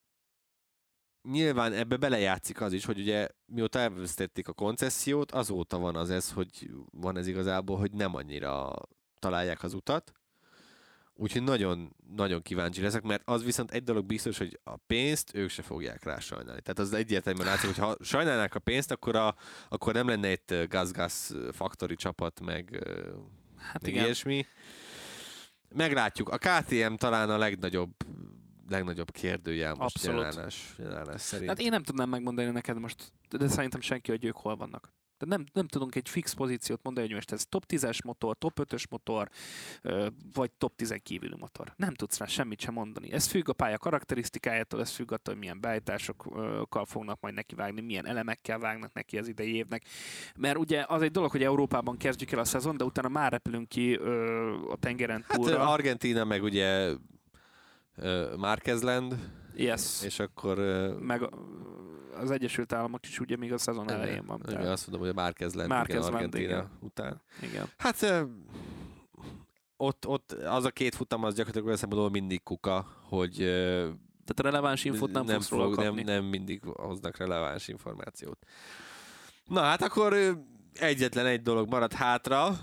nyilván ebbe belejátszik az is, hogy ugye mióta elvesztették a koncessziót, azóta van az ez, hogy van ez igazából, hogy nem annyira találják az utat. Úgyhogy nagyon, nagyon kíváncsi leszek, mert az viszont egy dolog biztos, hogy a pénzt ők se fogják rá sajnálni. Tehát az egyértelműen látszik, hogy ha sajnálnák a pénzt, akkor, a, akkor nem lenne itt gáz-gáz factory csapat, meg, hát meg ilyesmi. Meglátjuk. A ká té em talán a legnagyobb legnagyobb kérdőjel most jelenlás, jelenlás szerint. Hát én nem tudnám megmondani neked most, de szerintem senki, hogy ők hol vannak. De nem, nem tudunk egy fix pozíciót mondani, hogy most ez top tízes motor, top ötös motor, vagy top tízen kívüli motor. Nem tudsz rá semmit sem mondani. Ez függ a pálya karakterisztikájától, ez függ attól, hogy milyen beállításokkal fognak majd nekivágni, milyen elemekkel vágnak neki az idei évnek. Mert ugye az egy dolog, hogy Európában kezdjük el a szezon, de utána már repülünk ki a tengeren túlra. Hát Argentína meg ugye Márquezland, yes. És akkor... Meg az Egyesült Államok is ugye még a szezon elején van. Ugye azt mondom, hogy a Márquezland, Márquezland igen, Argentina igen. Után. Igen. Hát ott, ott az a két futam az gyakorlatilag olyan szempontból mindig kuka, hogy... Tehát releváns infót nem, nem fogsz róla kapni. Nem, nem mindig hoznak releváns információt. Na hát akkor egyetlen egy dolog maradt hátra.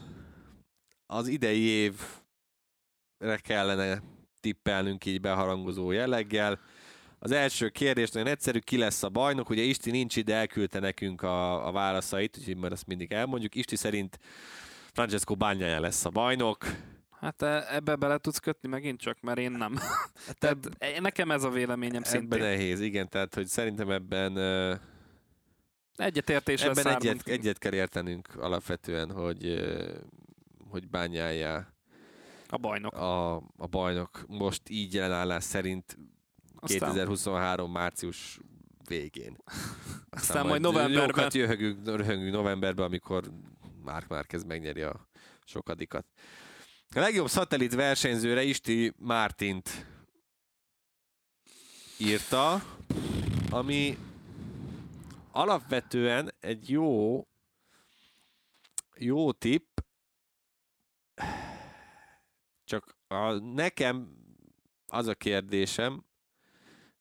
Az idei évre kellene tippelnünk így beharangozó jelleggel. Az első kérdés nagyon egyszerű, ki lesz a bajnok? Ugye Isti nincs ide, elküldte nekünk a, a válaszait, úgyhogy már azt mindig elmondjuk. Isti szerint Francesco Bagnaia lesz a bajnok. Hát ebbe bele tudsz kötni megint csak, mert én nem. Tehát nekem ez a véleményem szintén. Ebben nehéz, igen, tehát hogy szerintem ebben... Egyetértésre ebben egyet, egyet kell értenünk alapvetően, hogy, hogy Bagnaia a bajnok. A, a bajnok most így jelenállás szerint kétezer-huszonhárom március végén. Aztán, Aztán majd novemberben. Jókat jöhögünk, röhögünk novemberben, amikor Marc Márquez megnyeri a sokadikat. A legjobb szatellit versenyzőre Isti Martint írta, ami alapvetően egy jó jó tipp, csak a, nekem az a kérdésem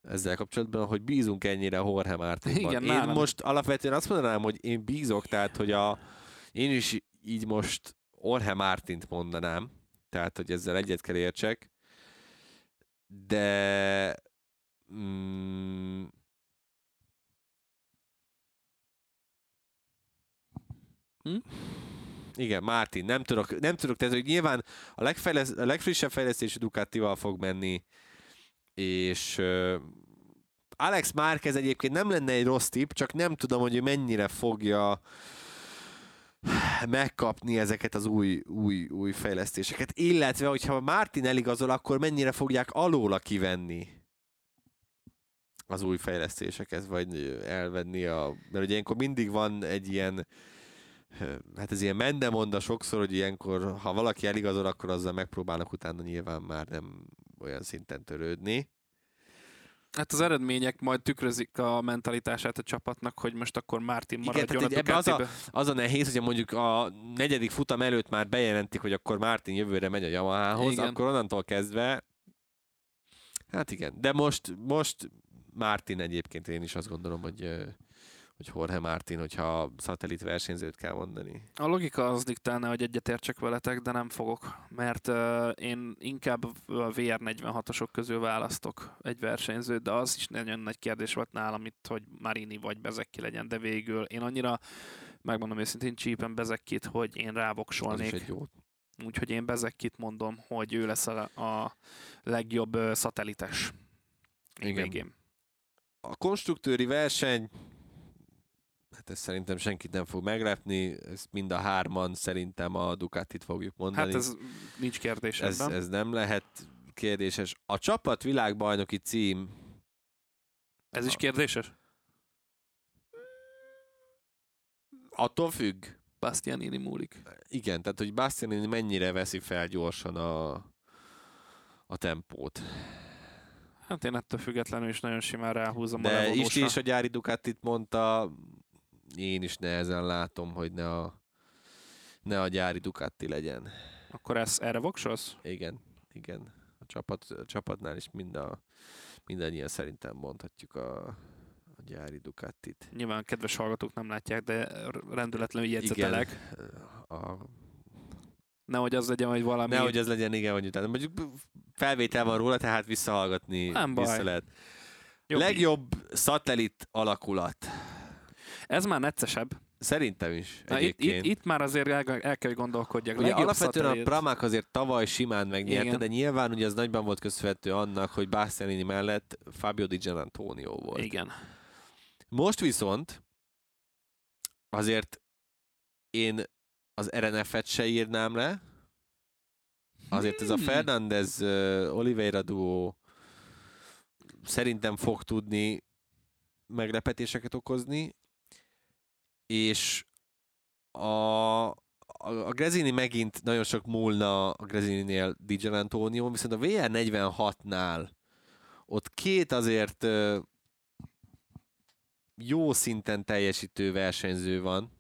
ezzel kapcsolatban, hogy bízunk ennyire Jorge Martinban. Igen, én nálam. Most alapvetően azt mondanám, hogy én bízok, tehát hogy a, én is így most Jorge Martint mondanám, tehát hogy ezzel egyet kell értsek, de mm, hm? igen, Martin, nem tudok, nem tudok, tehát hogy nyilván a, legfejlesz, a legfrissebb fejlesztésű Ducatival fog menni, és uh, Alex Márquez egyébként nem lenne egy rossz tipp, csak nem tudom, hogy ő mennyire fogja megkapni ezeket az új, új, új fejlesztéseket, illetve, hogyha Martin eligazol, akkor mennyire fogják alóla kivenni az új fejlesztéseket, vagy elvenni a... Mert ugye ilyenkor mindig van egy ilyen, hát ez ilyen mendemonda sokszor, hogy ilyenkor, ha valaki eligazol, akkor azzal megpróbálnak utána nyilván már nem olyan szinten törődni. Hát az eredmények majd tükrözik a mentalitását a csapatnak, hogy most akkor Martin maradjon. Igen, a az, a, az a nehéz, hogyha mondjuk a negyedik futam előtt már bejelentik, hogy akkor Martin jövőre megy a Yamahához, igen. Akkor onnantól kezdve... Hát igen, de most, most Martin egyébként én is azt gondolom, hogy... hogy Jorge Martin, hogyha szatellit versenyzőt kell mondani. A logika az diktálna, hogy egyetértsek veletek, de nem fogok, mert uh, én inkább a vé er negyvenhatosok közül választok egy versenyzőt, de az is nagyon nagy kérdés volt nálam itt, hogy Marini vagy Bezzecchi legyen, de végül én annyira, megmondom őszintén, csípem Bezzeccit, hogy én rávoksolnék. Úgyhogy én Bezzeccit mondom, hogy ő lesz a, a legjobb uh, szatellites. Igen. Végén. A konstruktőri verseny hát ez szerintem senkit nem fog meglepni, ezt mind a hárman szerintem a Ducatit fogjuk mondani. Hát ez nincs kérdés. Ez, ez nem lehet kérdéses. A csapat világbajnoki cím... Ez a... is kérdéses? Attól függ. Bastianini múlik. Igen, tehát hogy Bastianini mennyire veszi fel gyorsan a, a tempót. Hát én ettől függetlenül is nagyon simán ráhúzom. De a revolósra. De Isti is a gyári Ducatit mondta... Én is nehezen látom, hogy ne a, ne a gyári Ducati legyen. Akkor ez erre voksolsz? Igen, igen. A, csapat, a csapatnál is mind a, mindannyian szerintem mondhatjuk a, a gyári Ducatit. Nyilván a kedves hallgatók nem látják, de rendületlenül jegyzetelek. A... Nehogy az legyen, hogy valami... Nehogy az legyen, igen, hogy utána. Mondjuk felvétel van róla, tehát visszahallgatni nem baj. Vissza lehet. Jobb. Legjobb szatellit alakulat. Ez már neccesebb, Szerintem is. Itt, itt, itt már azért el, el kell gondolkodjak. Ugye alapvetően a Pramac azért tavaly simán megnyerte, igen, de nyilván ugye az nagyban volt köszönhető annak, hogy Bastianini mellett Fabio Di Giannantonio volt. Igen. Most viszont azért én az er en ef-et se írnám le. Azért ez a Fernández Oliveira duó szerintem fog tudni meglepetéseket okozni, és a, a, a Gresini megint nagyon sok múlna a Gresininél Di Giannantonio, viszont a vé er negyvenhatnál ott két azért jó szinten teljesítő versenyző van,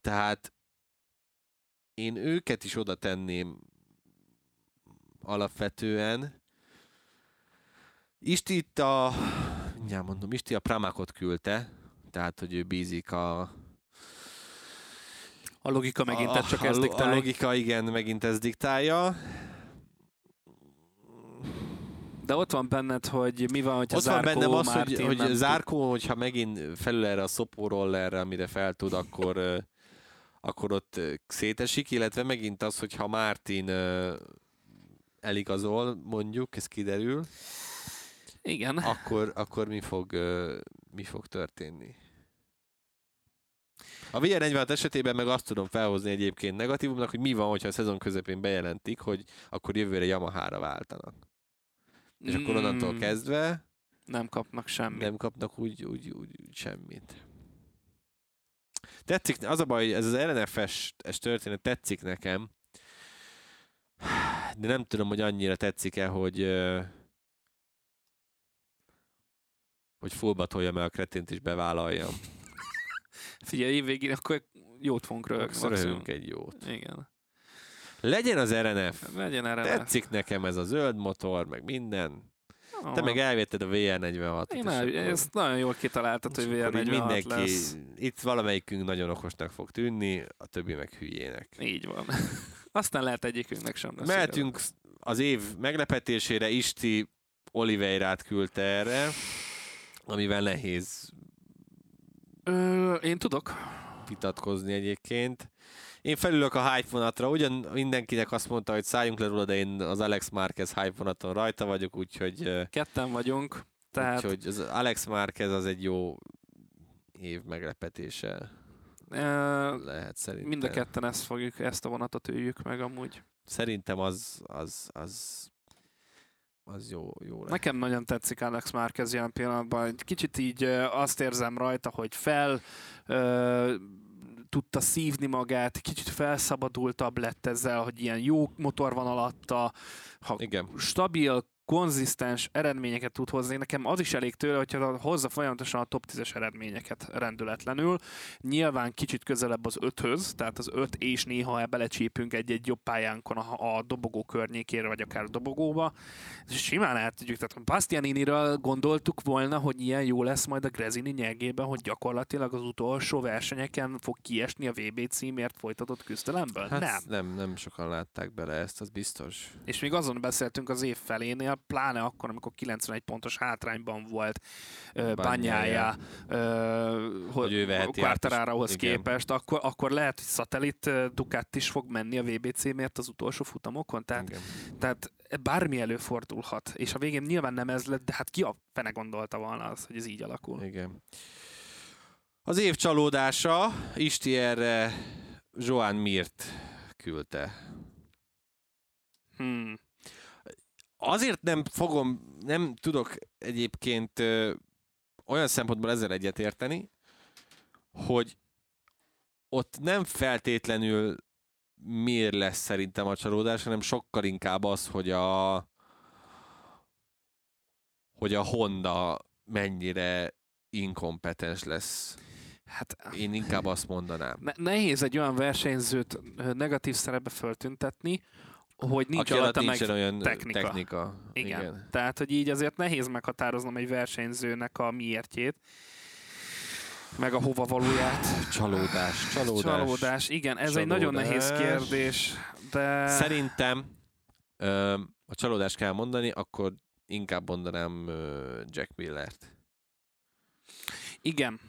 tehát én őket is oda tenném alapvetően. Isti itt a... Mindjárt mondom, Isti a Pramacot küldte, tehát hogy ő bízik a... A logika megint a, csak ez diktálja. A logika, igen, megint ez diktálja. De ott van benned, hogy mi van, hogyha Zarco, Martin... Ott van bennem az, hogy, hogy Zarco, hogyha megint felül erre a szopórollerre, amire fel tud, akkor... akkor ott szétesik, illetve megint az, hogyha Martin uh, eligazol, mondjuk, ez kiderül, igen, akkor, akkor mi, fog, uh, mi fog történni. A vé er negyvenhat esetében meg azt tudom felhozni egyébként negatívumnak, hogy mi van, hogyha a szezon közepén bejelentik, hogy akkor jövőre Yamahára váltanak. És mm, akkor onnantól kezdve... Nem kapnak semmit. Nem kapnak úgy, úgy, úgy, úgy semmit. Tetszik, az a baj, hogy ez az er en ef-es történet tetszik nekem, de nem tudom, hogy annyira tetszik-e, hogy, hogy fullba toljam el a kretént és bevállaljam. Figyelj, évvégén akkor jót fogunk röhögni. egy jót. Igen. Legyen az er en ef. Legyen er en ef. Tetszik nekem ez a zöld motor, meg minden. Te meg elvetted a vé er negyvenhatot. Ezt nagyon jól kitaláltad, hogy vé er negyvenhat lesz. Itt valamelyikünk nagyon okosnak fog tűnni, a többi meg hülyének. Így van. Aztán lehet egyikünknek sem lesz. Mehetünk az év meglepetésére, Isti Oliveirát küldte erre, amivel nehéz Ö, én tudok vitatkozni egyébként. Én felülök a hype vonatra, ugyan mindenkinek azt mondta, hogy szálljunk le róla, de én az Alex Márquez hype vonaton rajta vagyok, úgyhogy... Ketten vagyunk, tehát... Úgyhogy az Alex Márquez az egy jó év meglepetése e... lehet szerintem. Mind a ketten ezt fogjuk, ezt a vonatot üljük meg amúgy. Szerintem az, az, az, az jó, jó lehet. Nekem nagyon tetszik Alex Márquez ilyen pillanatban. Kicsit így azt érzem rajta, hogy fel... Ö... tudta szívni magát, kicsit felszabadultabb lett ezzel, hogy ilyen jó motor van alatta, ha igen, stabil, konzisztens eredményeket tud hozni. Nekem az is elég tőle, hogyha hozza folyamatosan a top tízes eredményeket rendületlenül. Nyilván kicsit közelebb az öthöz, tehát az öt és néha belecsípünk egy-egy jobb pályánkon a, a dobogó környékére, vagy akár a dobogóba. Simán el tudjuk, tehát Bastianiniről gondoltuk volna, hogy ilyen jó lesz majd a Gresini nyergében, hogy gyakorlatilag az utolsó versenyeken fog kiesni a vé bé címért folytatott küzdelemből. Hát nem. nem. Nem sokan látták bele ezt, az biztos. És még azon beszéltünk az év felénél, pláne akkor, amikor kilencvenegy pontos hátrányban volt uh, Bagnaia, uh, Quartararohoz képest, akkor, akkor lehet, hogy szatellit uh, Ducati is fog menni a vé bé cé-mért az utolsó futamokon, tehát, tehát bármi előfordulhat, és a végén nyilván nem ez lett, de hát ki a fene gondolta volna az, hogy ez így alakul. Igen. Az év csalódása Isti erre Joan Mirt küldte. Hmm. Azért nem fogom, nem tudok egyébként ö, olyan szempontból ezzel egyet érteni, hogy ott nem feltétlenül miért lesz szerintem a csalódás, hanem sokkal inkább az, hogy a, hogy a Honda mennyire inkompetens lesz. Hát, én inkább azt mondanám. Ne- nehéz egy olyan versenyzőt negatív szerepbe föltüntetni, hogy nincs alatta meg olyan technika. technika. Igen. Igen. Tehát, hogy így azért nehéz meghatároznom egy versenyzőnek a miértjét, meg a hova valóját. Csalódás. Csalódás. Csalódás. Igen, ez csalódás. Egy nagyon nehéz kérdés, de... Szerintem, ö, ha csalódást kell mondani, akkor inkább mondanám ö, Jack Millert. Igen.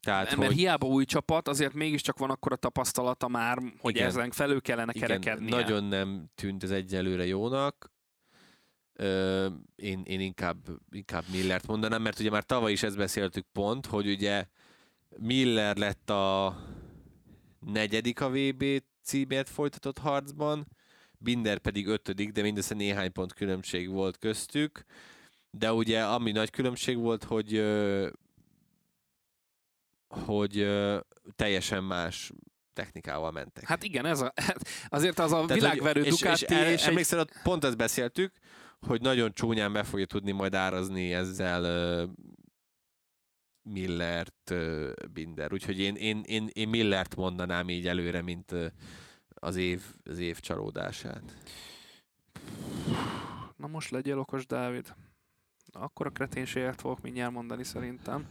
Tehát, mert hogy... hiába új csapat, azért mégiscsak van akkora tapasztalata már, hogy igen, ezen felül kellene kerekednie. Nagyon nem tűnt ez egyelőre jónak. Ö, én, én inkább, inkább Millert mondanám, mert ugye már tavaly is ezt beszéltük pont, hogy ugye Miller lett a negyedik a vé bé címért folytatott harcban, Binder pedig ötödik, de mindössze néhány pont különbség volt köztük. De ugye ami nagy különbség volt, hogy hogy ö, teljesen más technikával mentek. Hát igen, ez a, azért az a tehát, világverő hogy, Ducati. És, és, és, és egy... emlékszel, pont ezt beszéltük, hogy nagyon csúnyán be fogja tudni majd árazni ezzel ö, Millert ö, Binder. Úgyhogy én, én, én, én Millert mondanám így előre, mint ö, az, év, az év csalódását. Na most legyél okos, Dávid. Akkor a kreténséget fogok mindjárt mondani szerintem.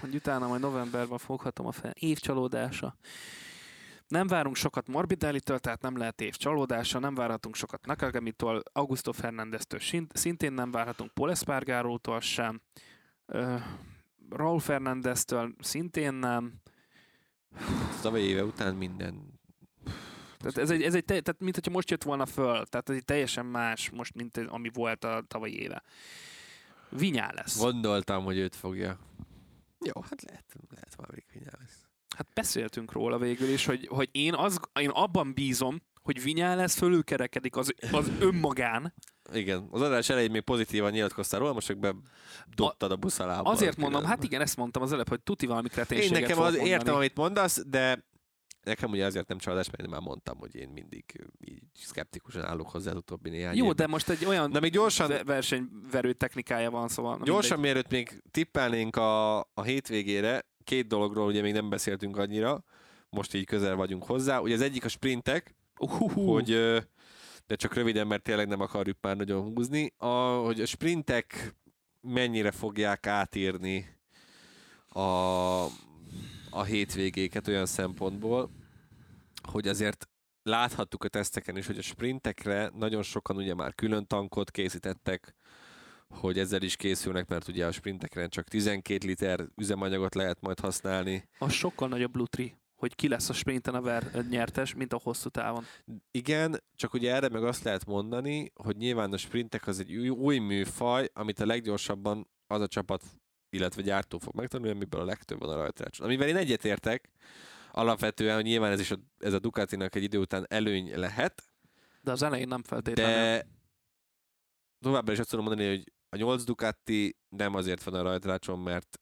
Hogy utána majd novemberben foghatom a fel. Év csalódása. Nem várunk sokat Morbidelli-től, tehát nem lehet év csalódása, nem várhatunk sokat Nakagamitól, Augusto Fernándeztől szintén nem várhatunk, Pol Espargarótól sem, uh, Raúl Fernándeztől szintén nem. Tavaly éve után minden... Tehát ez egy, ez egy, tehát mint hogyha most jött volna föl, tehát ez egy teljesen más most, mint ami volt a tavalyi éve. Viñales. Gondoltam, hogy őt fogja. Jó, hát lehet, lehet Maverick Viñales. Hát beszéltünk róla végül is, hogy, hogy én, az, én abban bízom, hogy Viñales fölülkerekedik az, az önmagán. Igen, az adás elején még pozitívan nyilatkoztál róla, most csak bedobtad a, a busz alába. Azért mondom, hát igen, ezt mondtam az előbb, hogy tuti valami kreténséget én nekem az mondani. Értem, amit mondasz, de nekem ugye azért nem csalódás, mert én már mondtam, hogy én mindig így szkeptikusan állok hozzá az utóbbi néhány jó, éve. De most egy olyan de még gyorsan, versenyverő technikája van, szóval... Gyorsan mindegy. Mielőtt még tippelnénk a, a hétvégére, két dologról ugye még nem beszéltünk annyira, most így közel vagyunk hozzá. Ugye az egyik a sprintek, Uhuhu. hogy de csak röviden, mert tényleg nem akarjuk már nagyon húzni, a, hogy a sprintek mennyire fogják átírni a... a hétvégéket olyan szempontból, hogy azért láthattuk a teszteken is, hogy a sprintekre nagyon sokan ugye már külön tankot készítettek, hogy ezzel is készülnek, mert ugye a sprintekre csak tizenkét liter üzemanyagot lehet majd használni. A sokkal nagyobb lutri, hogy ki lesz a sprinten a ver- nyertes, mint a hosszú távon. Igen, csak ugye erre meg azt lehet mondani, hogy nyilván a sprintek az egy új, új műfaj, amit a leggyorsabban az a csapat illetve gyártó fog megtanulni, amiből a legtöbb van a rajtrácson. Amivel én egyetértek, alapvetően, hogy nyilván ez is a, ez a Ducatinak egy idő után előny lehet. De az elején nem feltétlenül. De továbbra is azt tudom mondani, hogy a nyolc Ducati nem azért van a rajtrácson, mert,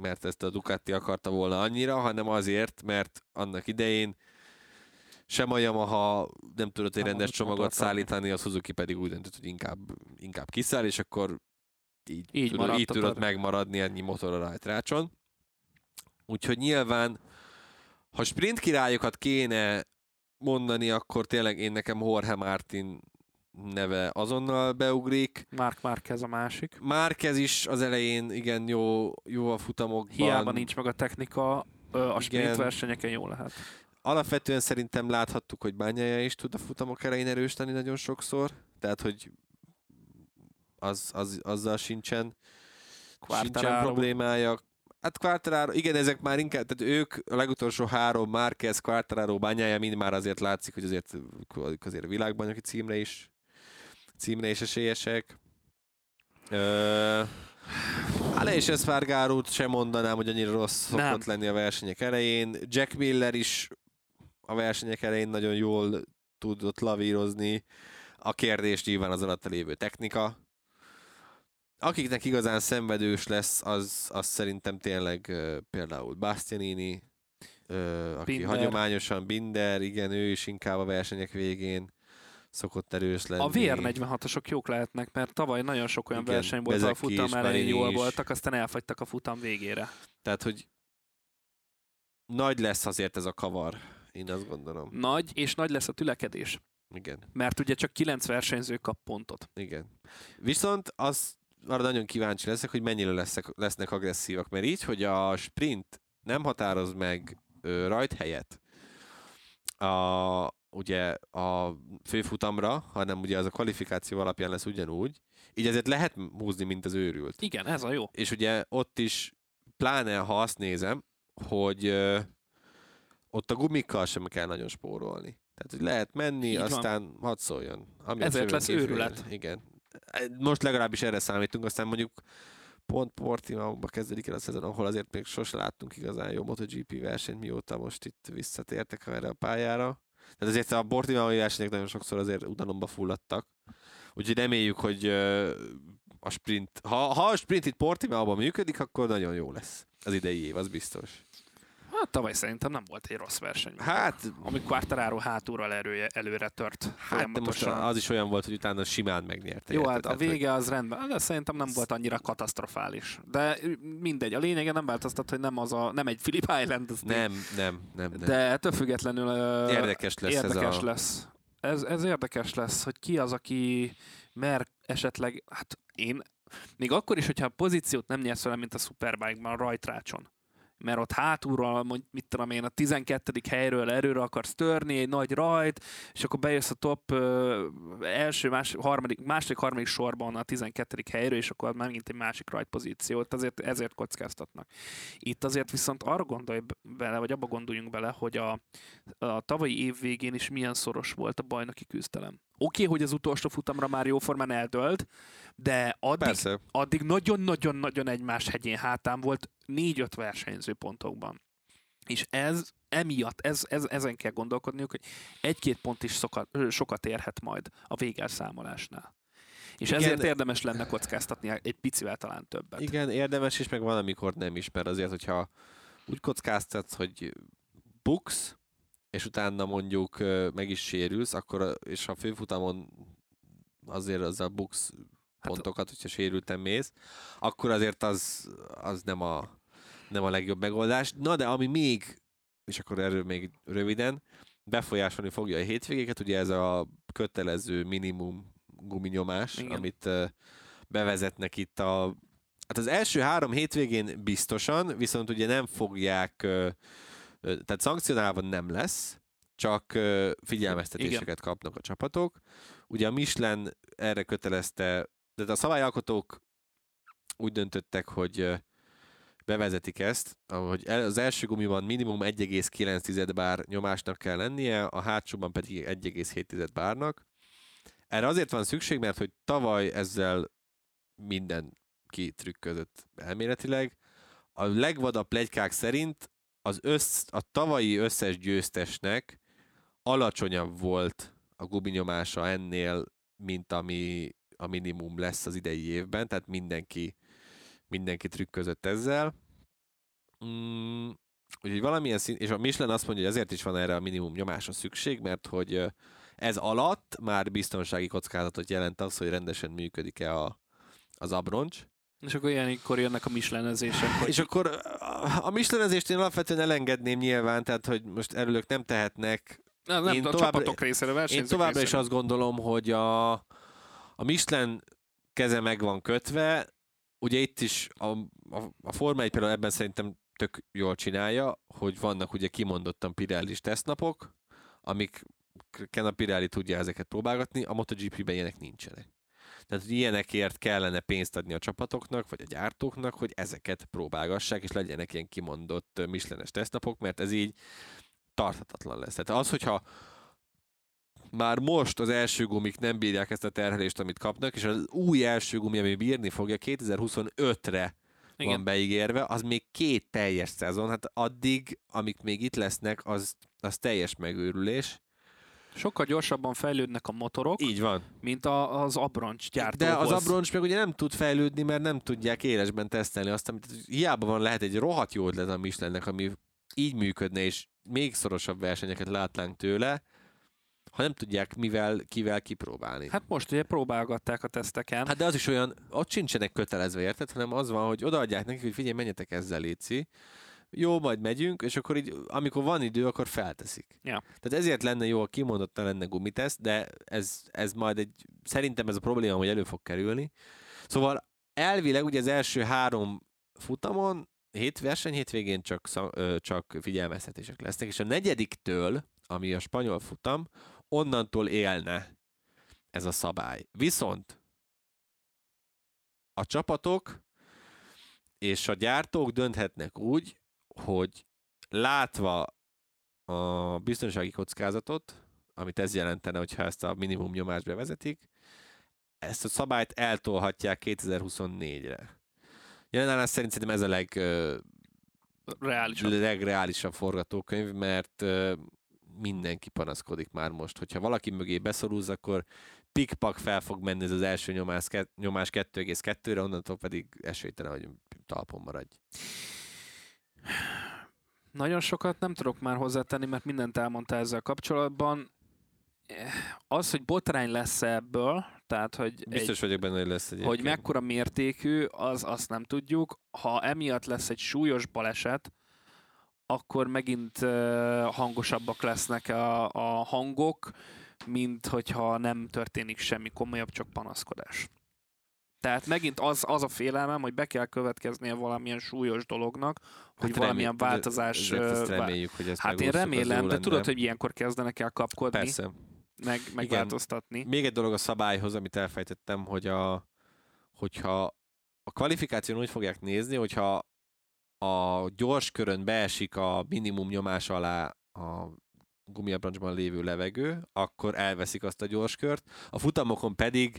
mert ezt a Ducati akarta volna annyira, hanem azért, mert annak idején sem a Yamaha nem tudott egy rendes csomagot szállítani, a Suzuki pedig úgy döntött, hogy inkább, inkább kiszáll, és akkor így, így, tudod, így tudod megmaradni ennyi motor a rajtrácson. Úgyhogy nyilván, ha sprint királyokat kéne mondani, akkor tényleg én nekem Jorge Martin neve azonnal beugrik. Marc Márquez a másik. Márquez is az elején igen jó, jó a futamokban. Hiába nincs meg a technika, a sprint igen. versenyeken jó lehet. Alapvetően szerintem láthattuk, hogy Bagnaia is tud a futamok elején erős lenni nagyon sokszor. Tehát, hogy Az, az, azzal sincsen, sincsen problémája. Hát Quartararo, igen, ezek már inkább, tehát ők a legutolsó három, Márquez, Quartararo, Bagnaia, mind már azért látszik, hogy azért, azért a világbajnoki címre is, címre is esélyesek. Ö, Aleix Espargarót sem mondanám, hogy annyira rossz szokott nem. lenni a versenyek elején. Jack Miller is a versenyek elején nagyon jól tudott lavírozni. A kérdés nyilván az alatt a lévő technika. Akiknek igazán szenvedős lesz, az, az szerintem tényleg uh, például Bastianini, uh, aki Binder. Hagyományosan Binder, igen, ő is inkább a versenyek végén szokott erős lenni. A vé er negyvenhatosok jók lehetnek, mert tavaly nagyon sok olyan igen, verseny volt, a futam elején jól voltak, aztán elfagytak a futam végére. Tehát, hogy nagy lesz azért ez a kavar, én azt gondolom. Nagy, és nagy lesz a tülekedés. Igen. Mert ugye csak kilenc versenyző kap pontot. Igen. Viszont az arra nagyon kíváncsi leszek, hogy mennyire leszek, lesznek agresszívak, mert így, hogy a sprint nem határoz meg ö, rajt helyet a, ugye a főfutamra, hanem ugye az a kvalifikáció alapján lesz ugyanúgy, így ezért lehet húzni, mint az őrült. Igen, ez a jó. És ugye ott is pláne ha azt nézem, hogy ö, ott a gumikkal sem kell nagyon spórolni. Tehát, hogy lehet menni, így aztán hadd szóljon. Ezért lesz őrület. Igen. Most legalábbis erre számítunk, aztán mondjuk pont Portimaóba kezdődik el a szezon, ahol azért még sose láttunk igazán jó MotoGP versenyt, mióta most itt visszatértek erre a pályára. Tehát azért a portimaói versenyek nagyon sokszor azért udanomba fulladtak. Úgyhogy reméljük, hogy a sprint, ha, ha a sprint itt Portimaóban működik, akkor nagyon jó lesz az idei év, az biztos. Hát tavaly szerintem nem volt egy rossz verseny. Hát... Amikor Quartararo hátulról erője, előre tört. Hát de most az is olyan volt, hogy utána simán megnyerte. Jó, hát a vége az rendben. De szerintem nem volt annyira katasztrofális. De mindegy, a lényege nem változtat, hogy nem az a, nem egy Phillip Island. Nem, nem, nem, nem. De ettől függetlenül érdekes lesz. Érdekes ez lesz. A... Ez, ez érdekes lesz, hogy ki az, aki mer esetleg, hát én, még akkor is, hogyha a pozíciót nem nyersz vele, mint a Superbike-ban, a rajtrácson. Mert ott hátulról, mit tudom én, a tizenkettedik helyről erőre akarsz törni, egy nagy rajt, és akkor bejössz a top ö, első, más, harmadik, második, harmadik sorban a tizenkettedik helyről, és akkor már mint egy másik rajt pozíciót, ezért, ezért kockáztatnak. Itt azért viszont arra gondolj bele, vagy abba gondoljunk bele, hogy a, a tavalyi év végén is milyen szoros volt a bajnoki küzdelem. Oké, okay, hogy az utolsó futamra már jóformán eldölt, de addig, addig nagyon-nagyon-nagyon egymás hegyén hátán volt négy-öt versenyző pontokban. És ez emiatt, ez, ez, ezen kell gondolkodniuk, hogy egy-két pont is sokat, sokat érhet majd a végelszámolásnál. És igen, ezért érdemes lenne kockáztatni egy picivel talán többet. Igen, érdemes, és meg van, amikor nem is, mert azért, hogyha úgy kockáztatsz, hogy buksz, és utána mondjuk meg is sérülsz, akkor, és a főfutamon azért az a buksz pontokat, hogyha sérültem mész, akkor azért az, az nem, a, nem a legjobb megoldás. Na de ami még, és akkor erről még röviden, befolyásolni fogja a hétvégéket, ugye ez a kötelező minimum guminyomás, igen, amit bevezetnek itt a... Hát az első három hétvégén biztosan, viszont ugye nem fogják... Tehát szankcionálva nem lesz, csak figyelmeztetéseket igen, kapnak a csapatok. Ugye a Michelin erre kötelezte, de a szabályalkotók úgy döntöttek, hogy bevezetik ezt, hogy az első gumiban minimum egy egész kilenc bár nyomásnak kell lennie, a hátsóban pedig egy egész hét bárnak. Erre azért van szükség, mert hogy tavaly ezzel mindenki trükközött elméletileg. A legvadabb pletykák szerint az össz, a tavalyi összes győztesnek alacsonyabb volt a gubinyomása ennél, mint ami a minimum lesz az idei évben, tehát mindenki, mindenki trükközött ezzel. Mm, úgyhogy valamilyen szint, és a Michelin azt mondja, hogy ezért is van erre a minimum nyomásra szükség, mert hogy ez alatt már biztonsági kockázatot jelent az, hogy rendesen működik-e a, az abroncs. És akkor ilyenkor jönnek a mislenezések. Hogy... És akkor a mislenezést én alapvetően elengedném nyilván, tehát hogy most erőlök nem tehetnek. Nem, nem, én a továbbra, csapatok részére, versenyzők részére. Én továbbra is azt gondolom, hogy a, a Michelin keze meg van kötve. Ugye itt is a, a, a Forma egy például ebben szerintem tök jól csinálja, hogy vannak ugye kimondottan Pirelli-s tesztnapok, amik a Pirelli tudja ezeket próbálgatni, a MotoGP-ben ilyenek nincsenek. Tehát, hogy ilyenekért kellene pénzt adni a csapatoknak, vagy a gyártóknak, hogy ezeket próbálgassák, és legyenek ilyen kimondott Michelin-es tesztnapok, mert ez így tarthatatlan lesz. Tehát az, hogyha már most az első gumik nem bírják ezt a terhelést, amit kapnak, és az új első gumi, ami bírni fogja, kétezer-huszonötre igen, van beígérve, az még két teljes szezon, hát addig, amik még itt lesznek, az, az teljes megőrülés. Sokkal gyorsabban fejlődnek a motorok, így van, mint a, az abroncs gyártókhoz. De az abroncs meg ugye nem tud fejlődni, mert nem tudják élesben tesztelni azt, amit hiába van, lehet egy rohadt jó ötlet a Michelinnek, ami így működne, és még szorosabb versenyeket látnánk tőle, ha nem tudják mivel, kivel kipróbálni. Hát most ugye próbálgatták a teszteken. Hát de az is olyan, ott sincsenek kötelezve, érted, hanem az van, hogy odaadják nekik, hogy figyelj, menjetek ezzel, léci. Jó, majd megyünk, és akkor így, amikor van idő, akkor felteszik. Ja. Tehát ezért lenne jó, ha kimondottan lenne gumiteszt, de ez, ez majd egy, szerintem ez a probléma, hogy elő fog kerülni. Szóval elvileg ugye az első három futamon, hét verseny hétvégén csak, csak figyelmeztetések lesznek, és a negyediktől, ami a spanyol futam, onnantól élne ez a szabály. Viszont a csapatok és a gyártók dönthetnek úgy, hogy látva a biztonsági kockázatot, amit ez jelentene, hogyha ezt a minimum nyomást bevezetik, ezt a szabályt eltolhatják kétezer-huszonnégyre. Jelenállás szerint szerintem ez a leg, reálisabb. legreálisabb forgatókönyv, mert mindenki panaszkodik már most. Hogyha valaki mögé beszorulsz, akkor pikpak fel fog menni ez az első nyomás, nyomás kettő egész kettőre, onnantól pedig esélytelen, hogy talpon maradj. Nagyon sokat nem tudok már hozzátenni, mert mindent elmondtál ezzel kapcsolatban. Az, hogy botrány lesz ebből, tehát, hogy biztos egy, vagyok benne, hogy lesz egyébként. Hogy mekkora mértékű, az, azt nem tudjuk. Ha emiatt lesz egy súlyos baleset, akkor megint uh, hangosabbak lesznek a, a hangok, mint hogyha nem történik semmi komolyabb, csak panaszkodás. Tehát megint az, az a félelmem, hogy be kell következnie valamilyen súlyos dolognak, hogy hát valamilyen remél, változás... Ezt reméljük, hogy ezt hát én remélem, de tudod, hogy ilyenkor kezdenek el kapkodni, persze. Meg, megváltoztatni. Igen. Még egy dolog a szabályhoz, amit elfejtettem, hogy a, hogyha a kvalifikáción úgy fogják nézni, hogyha a gyors körön beesik a minimum nyomás alá a gumiabroncsban lévő levegő, akkor elveszik azt a gyors kört. A futamokon pedig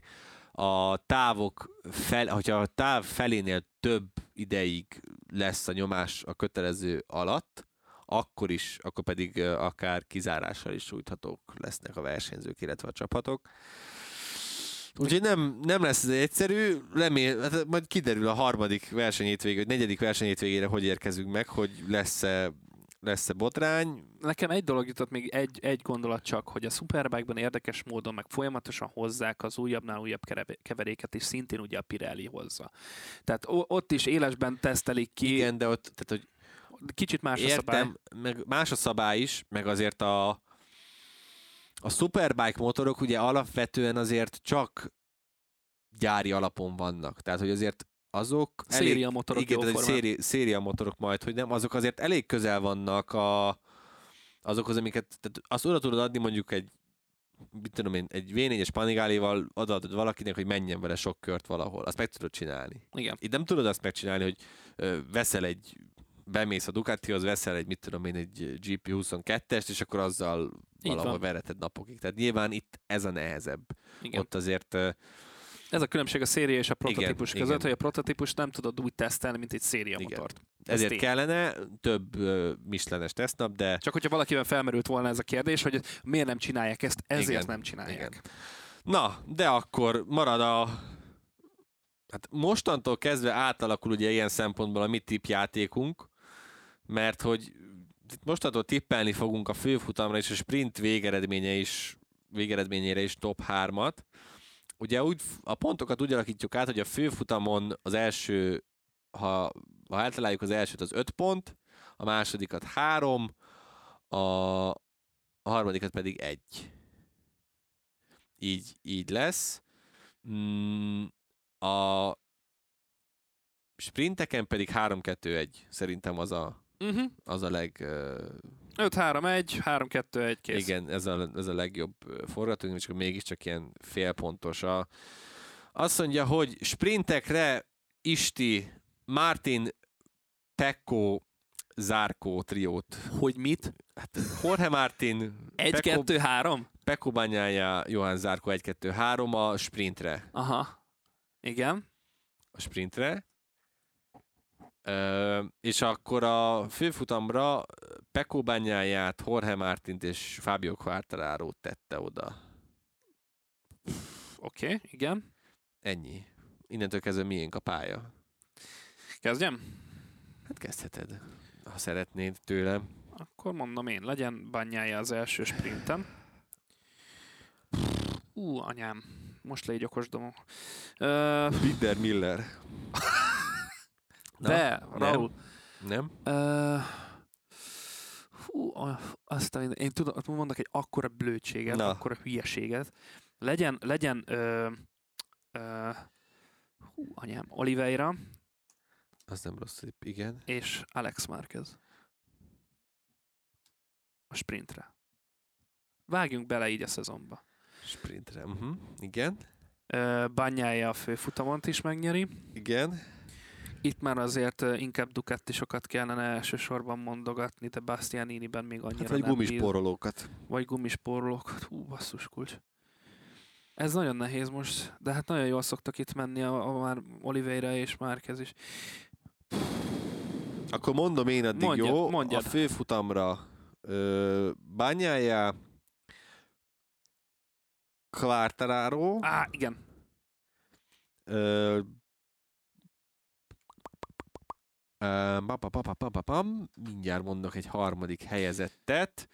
a távok, fel, hogyha a táv felénél több ideig lesz a nyomás a kötelező alatt, akkor is, akkor pedig akár kizárással is sújthatók lesznek a versenyzők, illetve a csapatok. Úgyhogy nem, nem lesz ez egyszerű, remél, hát majd kiderül a harmadik versenyhétvégére, vagy negyedik versenyhétvégére, hogy érkezünk meg, hogy lesz-e, lesz-e botrány. Nekem egy dolog jutott, még egy, egy gondolat csak, hogy a Superbike-ban érdekes módon meg folyamatosan hozzák az újabbnál újabb keveréket, és szintén ugye a Pirelli hozza. Tehát ott is élesben tesztelik ki. Igen, de ott, tehát, hogy kicsit más a szabály. Meg más a szabály is, meg azért a, a Superbike motorok ugye alapvetően azért csak gyári alapon vannak. Tehát, hogy azért azok... Széria motorok jóformán. Széri, széria motorok majd, hogy nem, azok azért elég közel vannak a, azokhoz, amiket... Tehát azt oda tudod adni mondjuk egy, mit tudom én, egy vé négyes Panigale-val odaadod valakinek, hogy menjen vele sok kört valahol. Azt meg tudod csinálni. Igen. Itt nem tudod azt megcsinálni, hogy ö, veszel egy... bemész a Ducatihoz, veszel egy, mit tudom én, egy gé pé huszonkettest, és akkor azzal valahol vereted napokig. Tehát nyilván itt ez a nehezebb. Igen. Ott azért... Ez a különbség a széria és a prototípus igen, között, igen. Hogy a prototípus nem tudod úgy tesztelni, mint egy széria motort. Ezért tény. Kellene több uh, Michelines tesztnap, de... Csak hogyha valakiben felmerült volna ez a kérdés, hogy miért nem csinálják ezt, ezért igen, nem csinálják. Igen. Na, de akkor marad a... Hát mostantól kezdve átalakul ugye ilyen szempontból a mi tippjátékunk, mert hogy mostantól tippelni fogunk a főfutamra és a sprint végeredménye is, végeredményére is top hármat. Ugye úgy, a pontokat úgy alakítjuk át, hogy a főfutamon az első, ha, ha eltaláljuk az elsőt, az öt pont, a másodikat három, a, a harmadikat pedig egy. Így, így lesz. Mm, a sprinteken pedig három kettő egy szerintem az a uh-huh. Az a leg... öt három egy, három kettő egy kész. Igen, ez a, ez a legjobb forgatókönyv, és mégiscsak ilyen félpontos. A... Azt mondja, hogy sprintekre Isti, Martin, Pecco, Zarco triót. Hogy mit? Hát Jorge Martin, egy kettő három? Pecco Bagnaia, Johan Zarco egy kettő három a sprintre. Aha, igen. A sprintre. Ö, és akkor a főfutamra Pecco Bagnaia-t, Jorge Martint és Fabio Quartararo tette oda. Oké, okay, igen. Ennyi. Innentől kezdve miénk a pálya. Kezdjem? Hát kezdheted, ha szeretnéd tőlem. Akkor mondom én, legyen Bagnaia az első sprintem. Ú, anyám, most légy okosdomó. Ö... Binder Miller. Na, de, Raúl. Nem? nem. Uh, hú, azt a, én tudom, mondok egy akkora blödséget, na. Akkora hülyeséget. Legyen, legyen, uh, uh, hú, anyám, Oliveira. Az nem rossz, igen. És Alex Márquez. A sprintre. Vágjunk bele így a szezonba. Sprintre, uh-huh. Igen. Uh, Bagnaia a főfutamont is megnyeri. Igen. Itt már azért inkább Ducatisokat kellene elsősorban mondogatni, de Bastianiniben még annyira hát, vagy nem Vagy gumispórolókat. Vagy gumispórolókat. Hú, basszus kulcs. Ez nagyon nehéz most, de hát nagyon jól szoktak itt menni a, a már Oliveira és Márquez is. Akkor mondom én addig, mondjad, jó? Mondjad. A főfutamra Bagnaia, Quartararo. Á, igen. Ö, mindjárt mondok egy harmadik helyezettet.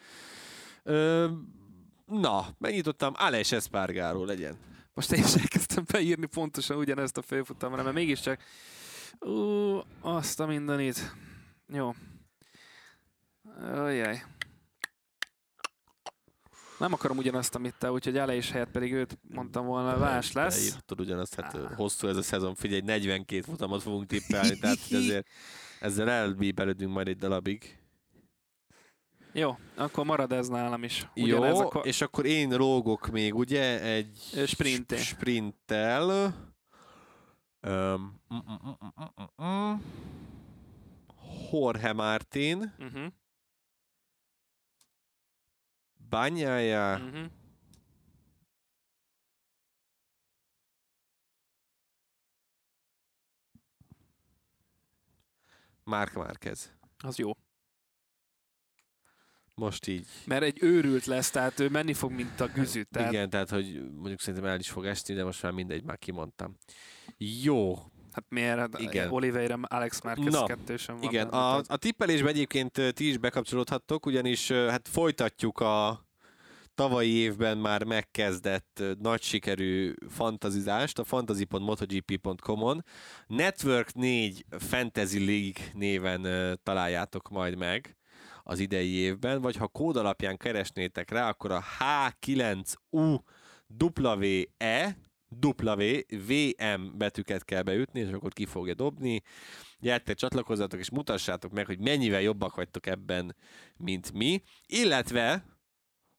Na, megnyitottam, Aleix Espargaró legyen. Most én is elkezdtem beírni pontosan ugyanezt a főfutamra, mert mégiscsak... Ú, azt a mindenit. Jó. Ajjaj. Nem akarom ugyanazt, amit te, úgyhogy Aleix helyett pedig őt mondtam volna, vás lesz. Elírtad ugyanazt, hát ah. hosszú ez a szezon, figyelj, negyvenkét futamot fogunk tippelni, tehát azért ezzel elbíbelődünk majd egy dalabig. Jó, akkor marad ez nálam is. Ugyanez jó, akkor... és akkor én rógok még, ugye, egy Sprint-e. sprinttel. Um, mm, mm, mm, mm, mm. Jorge Martin. Uh-huh. Bagnaia. Uh-huh. Marc Márquez. Az jó. Most így. Mert egy őrült lesz, tehát ő menni fog, mint a güzű. Tehát... Igen, tehát hogy mondjuk szerintem el is fog esni, de most már mindegy, már kimondtam. Jó. Hát miért? Hát igen. Oliveira, Alex Márquez kettősen van. Igen, a, a tippelésben egyébként ti is bekapcsolódhattok, ugyanis hát folytatjuk a tavalyi évben már megkezdett nagy sikerű fantazizást a fantasy pont motogp pont com-on. Network négy Fantasy League néven találjátok majd meg az idei évben, vagy ha kód alapján keresnétek rá, akkor a há kilenc u dupla vé e dupla vé vé em betűket kell beütni, és akkor ki fogja dobni. Gyertek, csatlakozzatok, és mutassátok meg, hogy mennyivel jobbak vagytok ebben, mint mi. Illetve,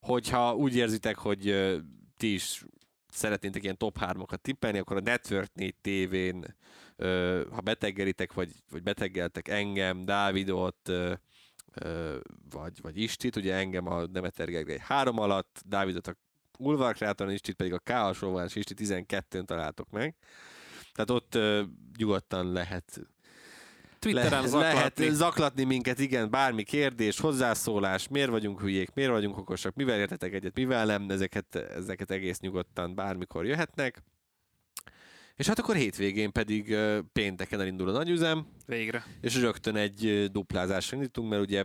hogyha úgy érzitek, hogy uh, ti is szeretnétek ilyen top hármakat tippelni, akkor a Network négy tévén, uh, ha beteggelitek, vagy, vagy beteggeltek engem, Dávidot, uh, Vagy, vagy Istit, ugye engem a Demeter Gergely három alatt, Dávidot a Ulvar Krátoron, Istit pedig a K-alsóvárás Istit tizenkettőn találtok meg. Tehát ott uh, nyugodtan lehet Twitteren le, zaklatni. Lehet zaklatni minket, igen, bármi kérdés, hozzászólás, miért vagyunk hülyék, miért vagyunk okosak, mivel értetek egyet, mivel nem, ezeket, ezeket egész nyugodtan bármikor jöhetnek. És hát akkor hétvégén pedig pénteken elindul a nagyüzem. Végre. És rögtön egy duplázásra indítunk, mert ugye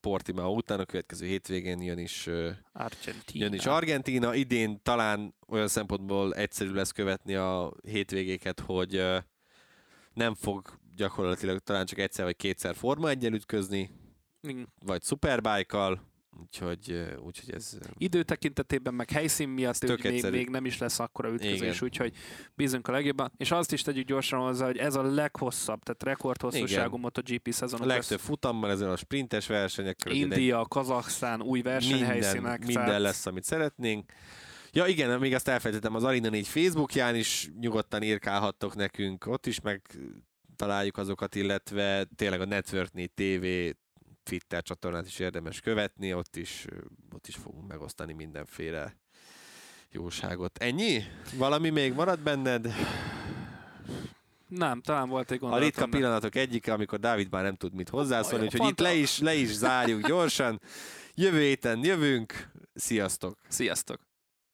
Portimão után a következő hétvégén jön is Argentina. Jön is Argentina. Idén talán olyan szempontból egyszerű lesz követni a hétvégéket, hogy nem fog gyakorlatilag talán csak egyszer vagy kétszer Forma eggyel ütközni, mm. vagy Superbike-kal. Úgyhogy, úgyhogy ez... Idő tekintetében, meg helyszín miatt úgy még, még nem is lesz akkora ütközés, igen. Úgyhogy bízunk a legjobban. És azt is tegyük gyorsan hozzá, hogy ez a leghosszabb, tehát rekordhosszúságú MotoGP szezonok. A legtöbb futammal, ezen a sprintes versenyek. India, egy... Kazaksztán, új versenyhelyszínek. Minden, minden lesz, amit szeretnénk. Ja igen, még azt elfelejtettem, az Arena négy Facebookján is nyugodtan írkálhattok nekünk, ott is megtaláljuk azokat, illetve tényleg a Network négy té vé Twitter csatornát is érdemes követni, ott is, ott is fogunk megosztani mindenféle jóságot. Ennyi? Valami még marad benned? Nem, talán volt egy gondolatom. A ritka pillanatok egyike, amikor Dávid már nem tud mit hozzászólni, úgyhogy itt le is, le is zárjuk gyorsan. Jövő héten jövünk. Sziasztok! Sziasztok!